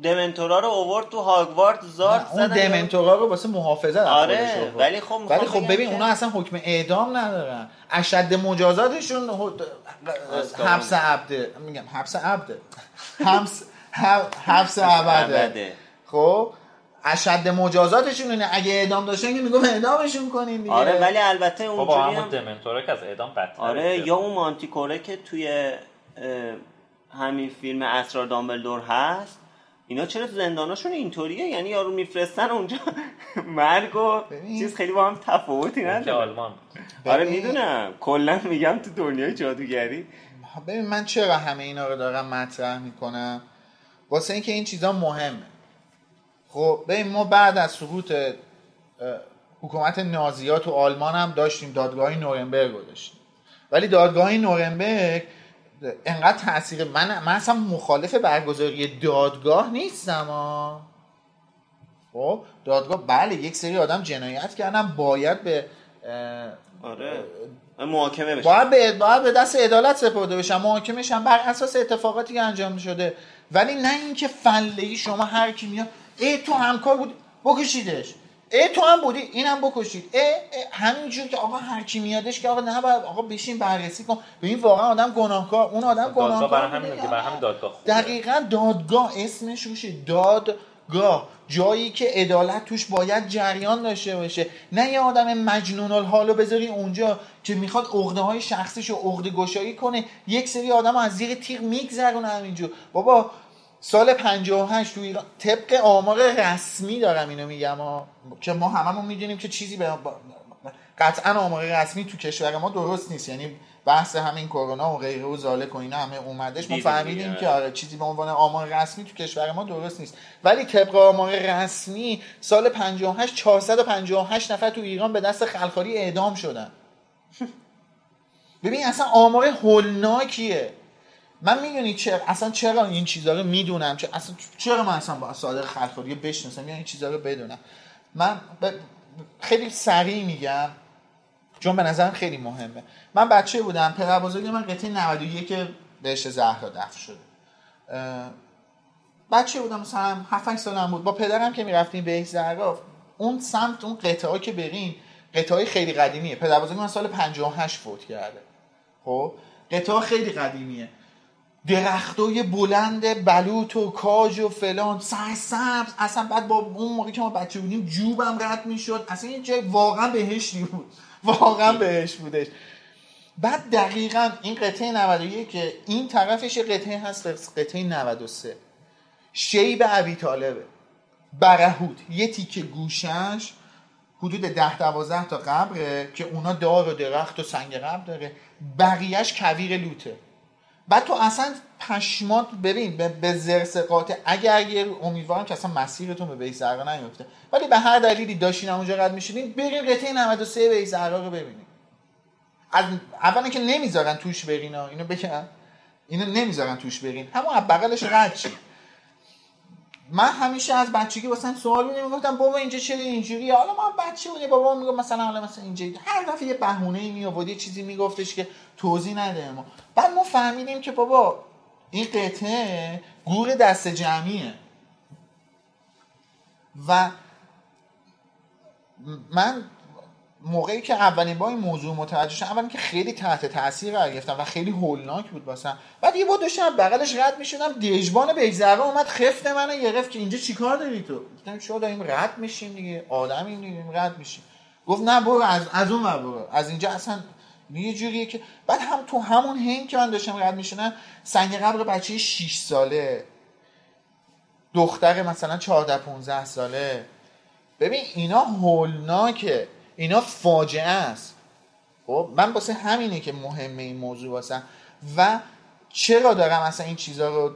دمنتورها رو آورد تو هاگوارد زارد زدن، اون دمنتورها رو واسه محافظت آره، ولی خب ولی خب ببین اونا اصلا حکم اعدام ندارن، اشد مجازاتشون حبس ابده، میگم حبس ابده حبس حبس ابده. خب اشد مجازاتشون اینه، اگه اعدام داشتن که میگم اعدامشون کنین دیگه. آره ولی البته اونجوری هم دمنتورها که از اعدام بدتر آره، یا اون مانتیکوره که توی همین فیلم اسرار دامبلدور هست، اینا چرا تو زنداناشون اینطوریه؟ یعنی یارو میفرستن اونجا مرگ و چیز خیلی با هم تفاوتی نداره. آلمان آره میدونم، کلا میگم تو دنیای جادوگری. ببین من چرا همه اینا رو دارم مطرح میکنم؟ واسه اینکه این چیزا مهمه. خب ببین ما بعد از سقوط حکومت نازی‌ها تو آلمان هم داشتیم دادگاه نورنبرگ رو داشتیم، ولی دادگاه نورنبرگ انقدر تأثیر من من اصلا مخالف برگزاری دادگاه نیستم آه. خب دادگاه بله یک سری آدم جنایت کردن باید به آره محاکمه بشن، باید به باید به دست عدالت سپرده بشن، محاکمه شن بر اساس اتفاقاتی که انجام شده، ولی نه اینکه فله‌ای شما هر کی میاد ای تو همکار بود بکشیدش، ای تو هم بودی اینم بکشید، ای, ای همینجور که آقا هر کی میادش که آقا نه آقا بشین بررسی کن. ببین واقعا آدم گناهکار، اون آدم گناهکار برای همین میگه، برای همین دادگاه خوبه. دقیقاً دادگاه اسمش روشه، دادگاه، جایی که عدالت توش باید جریان داشته باشه، نه یه آدم مجنون الحالو بذاری اونجا که میخواد عقده‌های شخصیشو عقده گشایی کنه، یک سری آدمو از زیر تیغ میگذرونه همینجور. بابا سال پنجاه و هشت تو ایران طبق آمار رسمی دارم اینو میگم ها، که ما هممون میدونیم که چیزی به قطعا آمار رسمی تو کشور ما درست نیست، یعنی بحث همین کرونا و غیره و زالک و اینا همه اومدش ما فهمیدیم که آره چیزی به عنوان آمار رسمی تو کشور ما درست نیست، ولی طبق آمار رسمی سال پنجاه و هشت چهارصد و پنجاه و هشت نفر تو ایران به دست خلخالی اعدام شدن. ببین اصلا آمار هولناکیه. من میدونی چرا اصلا چرا این چیزا رو میدونم، چرا اصلا چرا من اصلا با صادق خلخالی بشناسم، یعنی این چیزا رو بدونم. من ب... خیلی سریع میگم چون به نظرم خیلی مهمه. من بچه بودم، پدربزرگ من قطعه نود و یک بهش زهر دفع شده. بچه بودم مثلا هفت هشت سالم بود، با پدرم که میرفتیم به یک زهرگاف اون سمت، اون قطعه که بریم قطعه خیلی قدیمیه، پدر بزرگ من سال پنجاه و هشت فوت کرده، خب قطعه خیلی قدیمیه، درختای بلند بلوط و کاج و فلان سبز سبز، اصلا بعد با اون موقعی که ما بچه بودیم جوبم رد میشد، اصلا یه جای واقعا بهشتی بود، واقعا بهش بودش. بعد دقیقاً این قطعه نود و یک که این طرفش قطعه هست، قطعه نود و سه شیب ابی طالبه، برهود یه تیکه گوشش حدود ده دوازده تا قبره که اونا دار و درخت و سنگ قبر داره، بقیهش کویر لوته. بعد تو اصلا پشمات ببین به زرس قاطع، اگر یه امیدوارم که اصلا مسیرتون به بیزرها نیفته، ولی به هر دلیلی داشتین اونجا رد میشدین برین قطعه نود و سه بیزرها رو ببینین. از اولا که نمیذارن توش برین، اینو بگم اینو نمیذارن توش برین، همون از بغلش رد شین. من همیشه از بچگی واسه سوال می میگفتم بابا اینجا چه اینجوریه، حالا من بچه بودم بابام میگفت مثلا حالا مثلا اینجا، هر دفعه یه بهونه‌ای می آورد، یه چیزی میگفتش که توضیح نده ما. بعد ما فهمیدیم که بابا این قطعه گور دست جمعیه. و من موقعی که اولین بار این موضوع متوجه شدم، اولین که خیلی تحت تاثیر قرار گرفتم و خیلی هولناک بود واسم. بعد یه بار داشتم بغلش رد میشدم، دژبان بیزره اومد خفت منو گرفت که اینجا چیکار داری تو؟ گفتم شو داریم رد میشیم دیگه، آدمیم دیگه رد میشیم. گفت نه برو از از اون ور برو، از اینجا اصلا یه جوریه که بعد هم تو همون هنگ که من داشتم رد میشدم، سنگ قبر بچه‌ی شش ساله، دختر مثلا چهارده پانزده ساله. ببین اینا هولناکه، اینا فاجعه است. خب من واسه همینه که مهمه این موضوع واسه، و چرا دارم اصلا این چیزا رو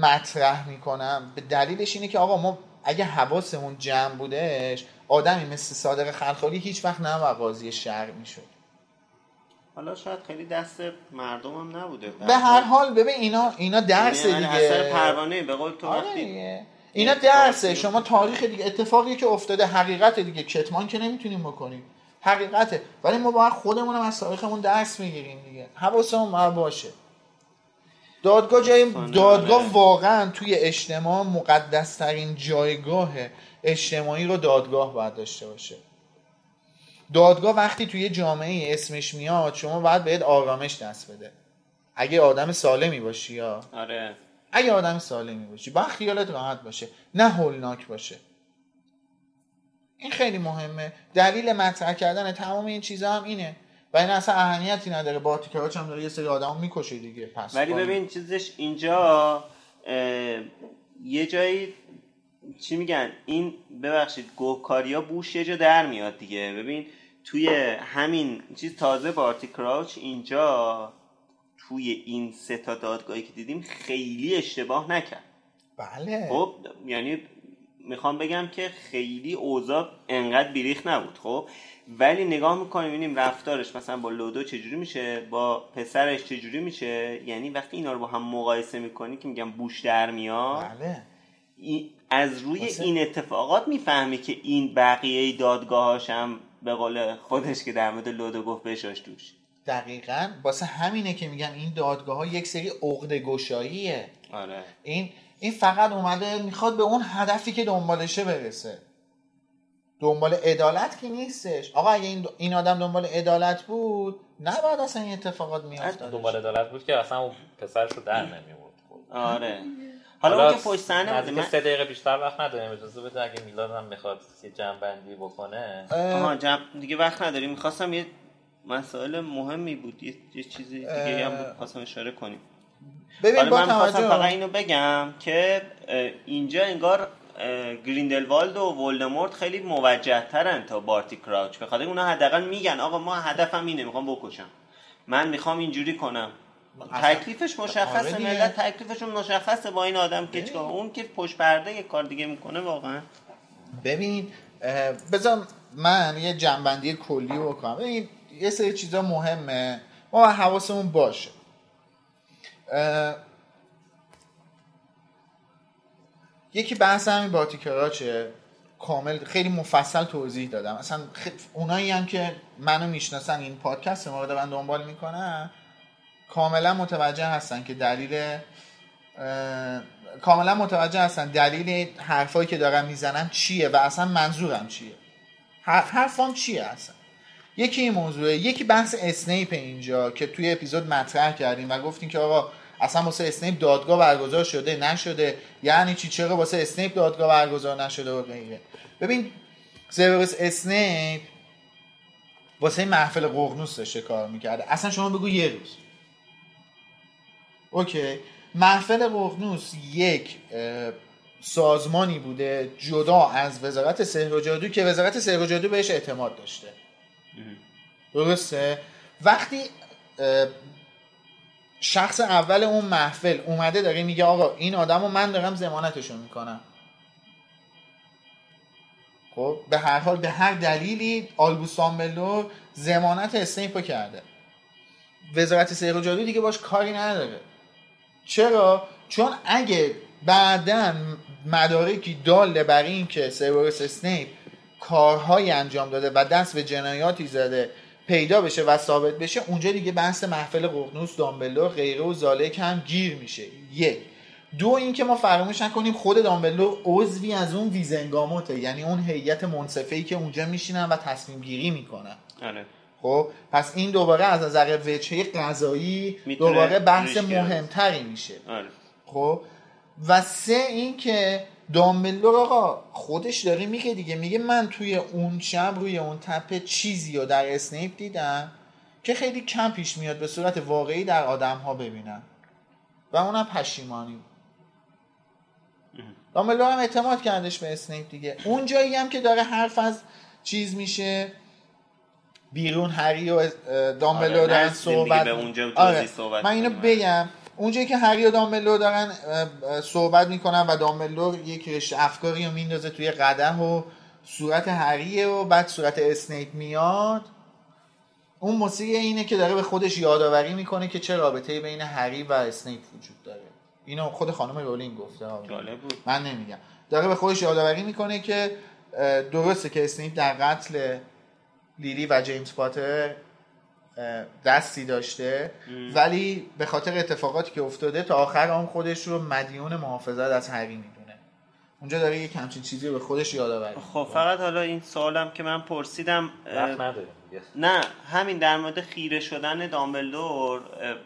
مطرح میکنم، به دلیلش اینه که آقا ما اگه حواسمون جمع بودش، آدمی مثل صادق خلخالی هیچ وقت نه قاضی شهر میشد. حالا شاید خیلی دست مردمم نبوده، به هر حال ببین اینا اینا درس دیگه، اثر پروانه به قول تو وقتی اینا درسه، شما تاریخ دیگه، اتفاقی که افتاده حقیقت دیگه، کتمان که نمیتونیم بکنیم، حقیقته، ولی ما باید خودمونم از تاریخمون درس میگیریم دیگه، حواسمون ما باشه. دادگاه جای دادگاه واقعا توی اجتماع مقدس ترین جایگاه اجتماعی رو دادگاه باید داشته باشه. دادگاه وقتی توی جامعه اسمش میاد، شما باید بهت آرامش دست بده، اگه آدم سالمی باشی یا آره اگه آدم سالمی باشی، باید خیالت راحت باشه، نه هولناک باشه. این خیلی مهمه. دلیل مطرح کردن تمام این چیزا هم اینه، و این اصلا اهمیتی نداره. بارتی کراوچ هم داره یه سری آدمو میکشه دیگه، پس ولی ببین چیزش اینجا یه جایی چی میگن این ببخشید گوکاریا بوش یه جا در میاد دیگه. ببین توی همین چیز تازه بارتی کراوچ اینجا توی این سه تا دادگاهی که دیدیم خیلی اشتباه نکرد. بله خب یعنی میخوام بگم که خیلی اوضاع انقدر بیریخ نبود. خب ولی نگاه میکنیم ببینیم رفتارش مثلا با لودو چجوری میشه، با پسرش چجوری میشه، یعنی وقتی اینا رو با هم مقایسه میکنی که میگم بوش در میاد. بله از روی بسه. این اتفاقات میفهمی که این بقیه دادگاهاش هم به قول خودش که در مورد لودو گفت بشاش دوش. دقیقاً واسه همینه که میگم این دادگاه‌ها یک سری عقده گشاییه. آره این این فقط اومده میخواد به اون هدفی که دنبالشه برسه، دنبال عدالت که نیستش. آقا اگه این این آدم دنبال عدالت بود نباید اصلا این اتفاقات میافتاد. دنبال عدالت بود که اصلا اون پسرش رو در نمیورد. آره حالا اون که پشت صحنه بود، من سه دقیقه بیشتر وقت نداریم، اجازه بده اگه میلاد هم بخواد یه جمع‌بندی بکنه. آها جمع دیگه وقت نداریم، می‌خواستم یه مسائل مهمی بود، یه, یه چیز دیگه هم بود خواستم اشاره کنیم. ببین با توجه فقط اینو بگم که اینجا انگار گریندلوالد و ولدمورت خیلی موجه‌ترن تا بارتی کراوچ، بخاطر اونا حداقل میگن آقا ما هدفم اینه، میخوام بکشم، من میخوام اینجوری کنم، تکلیفش مشخصه، ملت تکلیفشون مشخصه با این آدم که چیکار. اون که پشت پرده یه کار دیگه میکنه واقعا. ببین بذار من یه جنبندی کلی بکنم. ببین یه سری چیزا مهمه، ما باید حواسمون باشه. یکی بحث همین بارتی کراوچه، کامل خیلی مفصل توضیح دادم. اصلا خ... اونایی هم که منو میشناسن این پادکست ما رو دارن دنبال میکنن، کاملا متوجه هستن که دلیل کاملا متوجه هستن دلیل حرفایی که دارن میزنن چیه و اصلا منظورم چیه، حرفام چیه اصلا. یکی این موضوعه، یکی بحث اسنیپ اینجا که توی اپیزود مطرح کردیم و گفتیم که آقا اصلا واسه اسنیپ دادگاه برگزار شده نشده، یعنی چی، چرا واسه اسنیپ دادگاه برگزار نشده و غیره. ببین سیوروس اسنیپ واسه محفل ققنوس داشته کار میکرده، اصلا شما بگو یه روز اوکی. محفل ققنوس یک سازمانی بوده جدا از وزارت سحر و جادو که وزارت سحر و جادو بهش اعتماد داشته، درسته؟ وقتی شخص اول اون محفل اومده داره میگه آقا این آدمو من دارم ضمانتشو میکنم، خب به هر حال به هر دلیلی آلبوس دامبلدور ضمانت اسنیپو کرده، وزارت سحر و جادو دیگه باش کاری نداره. چرا؟ چون اگه بعداً مدارکی دال بر این که سیوروس اسنیپ کارهای انجام داده و دست به جنایاتی زده پیدا بشه و ثابت بشه، اونجا دیگه بحث محفل ققنوس دامبلدور غیره و زالک هم گیر میشه. یک. دو این که ما فراموش نکنیم خود دامبلدور عضوی از اون ویزنگاموته، یعنی اون هیئت منصفه‌ای که اونجا میشینن و تصمیم گیری میکنن. آره. خب پس این دوباره از نظر وجهه قضایی دوباره بحث مهمتری میشه. آره. خب و سه این که دامبلدور آقا خودش داره میگه دیگه، میگه من توی اون شب روی اون تپه چیزی رو در اسنیپ دیدم که خیلی کم پیش میاد به صورت واقعی در آدم ها ببینن و اونم پشیمانی. دامبلدور هم اعتماد کردش به اسنیپ دیگه. اون جایی هم که داره حرف از چیز میشه بیرون، هری و دامبلدور دارن صحبت میکنن. آره من اینو بگم، اونجایی که هری و دامبلدور دارن صحبت میکنن و دامبلدور یک رشته افکاری رو میندازه توی قدح و صورت هریه و بعد صورت اسنیپ میاد، اون موسیقی اینه که داره به خودش یادآوری میکنه که چه رابطه‌ای بین هری و اسنیپ وجود داره. اینو خود خانم رولینگ گفته، من نمیگم. داره به خودش یادآوری میکنه که درسته که اسنیپ در قتل لیلی و جیمز پاتر دستی داشته ام. ولی به خاطر اتفاقاتی که افتاده تا آخر آن خودش رو مدیون محافظت از هری میدونه. اونجا داره یک همچین چیزی به خودش یاد آوره. خب فقط حالا این سوالم که من پرسیدم نه همین در مورد خیره شدن دامبلدور،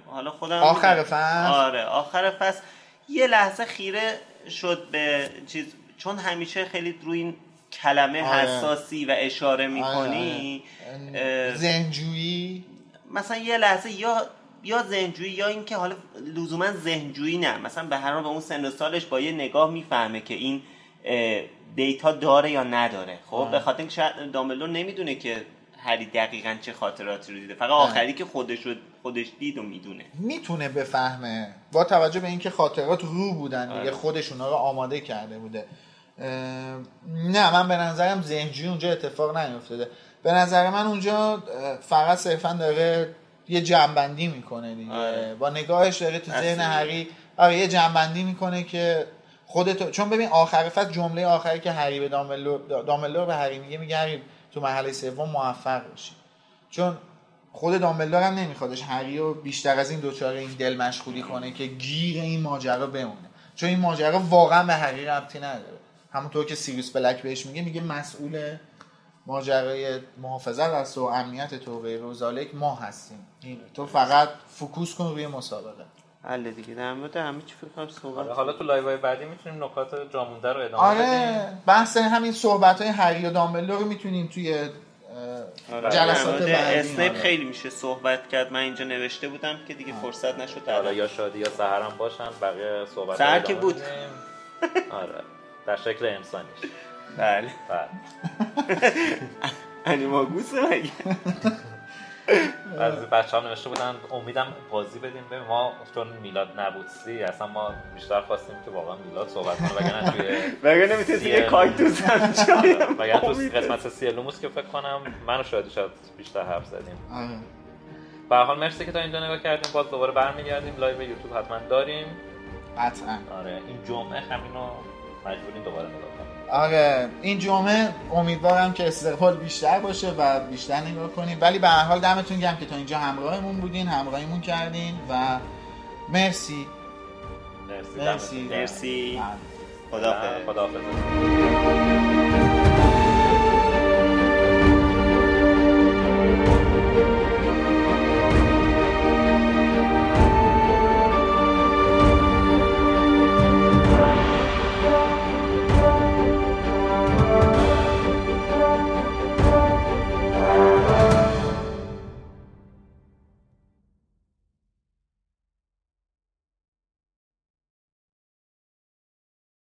حالا خودم آخر فصل آره آخر فصل یه لحظه خیره شد به چیز، چون همیشه خیلی روی این کلمه آره. حساسی و اشاره میکنی آره. آره. زنجویی مثلا یه لحظه یا یا زنجویی یا اینکه حالا لزوما زنجویی نه، مثلا به هر حال به اون سن و سالش با یه نگاه میفهمه که این دیتا داره یا نداره. خب آره. به خاطر اینکه شاید دامبلدور نمیدونه که هری دقیقاً چه خاطراتی رو دیده، فقط آخری آره. که خودش رو خودش دید و میدونه، میتونه بفهمه با توجه به اینکه خاطرات رو بودن دیگه آره. خودش اونها رو آماده کرده بوده. نه من به نظرم زنجویی اونجا اتفاق نیفتاده. به نظر من اونجا فقط صرفا داره یه جنبندی میکنه دیگه آره. با نگاهش داره تو ذهن هری آره یه جنبندی میکنه که خودت، چون ببین آخر فصل جمله آخری که هری به دامبلدور دامبلدور به هری میگه، میگه هری تو مرحله سوم موفق باشی، چون خود دامبلدور هم نمیخوادش هری رو بیشتر از این دوچاره این دل مشغولی کنه که گیر این ماجرا بمونه، چون این ماجرا واقعا به هری ربطی نداره. همونطور که سیریوس بلک بهش میگه، میگه مسئول ماجرای محافظت از و امنیت تو و غیره و زالک ما هستیم، تو فقط فوکوس کن روی مسابقه. حله دیگه، در مورد همه چی فکر کنم صحبت. حالا تو لایوهای بعدی میتونیم نکات جامونده رو ادامه آره بدیم. بحث همین صحبت‌های هری و دامبلدور رو میتونیم توی آره. جلسات بعدی اسنیپ خیلی میشه صحبت کرد. من اینجا نوشته بودم که دیگه آره. فرصت نشد. حالا یا شادی یا سحرم باشن، بقیه صحبت سحر که بود. آره. در شکل انسانیش. بله بله انیماگوسه مگه. بعضی بچه هم نوشته بودن امیدم بازی بدیم، به ما چون میلاد نبود سی اصلا ما بیشتر خواستیم که واقعا میلاد صحبت کنه، وگرنه توی وگرنه میتونست یه کاکتوس هم چایم، وگرنه توی قسمت سی لوموس که فکر کنم من و شادی شاید بیشتر حرف زدیم. به هر حال مرسی که تا اینجا نگاه کردیم. باز دوباره برمیگردیم، لایو یوتیوب حتما داریم قطعا. آره این جمعه همینو مجبورین دوباره نگاه کنیم. آره این جمعه امیدوارم که استقبال بیشتر باشه و بیشتر نگاه کنیم. ولی به هر حال دمتون گرم که تا اینجا همراهمون بودین، همراهیمون کردین و مرسی مرسی مرسی, مرسی. خداحافظ.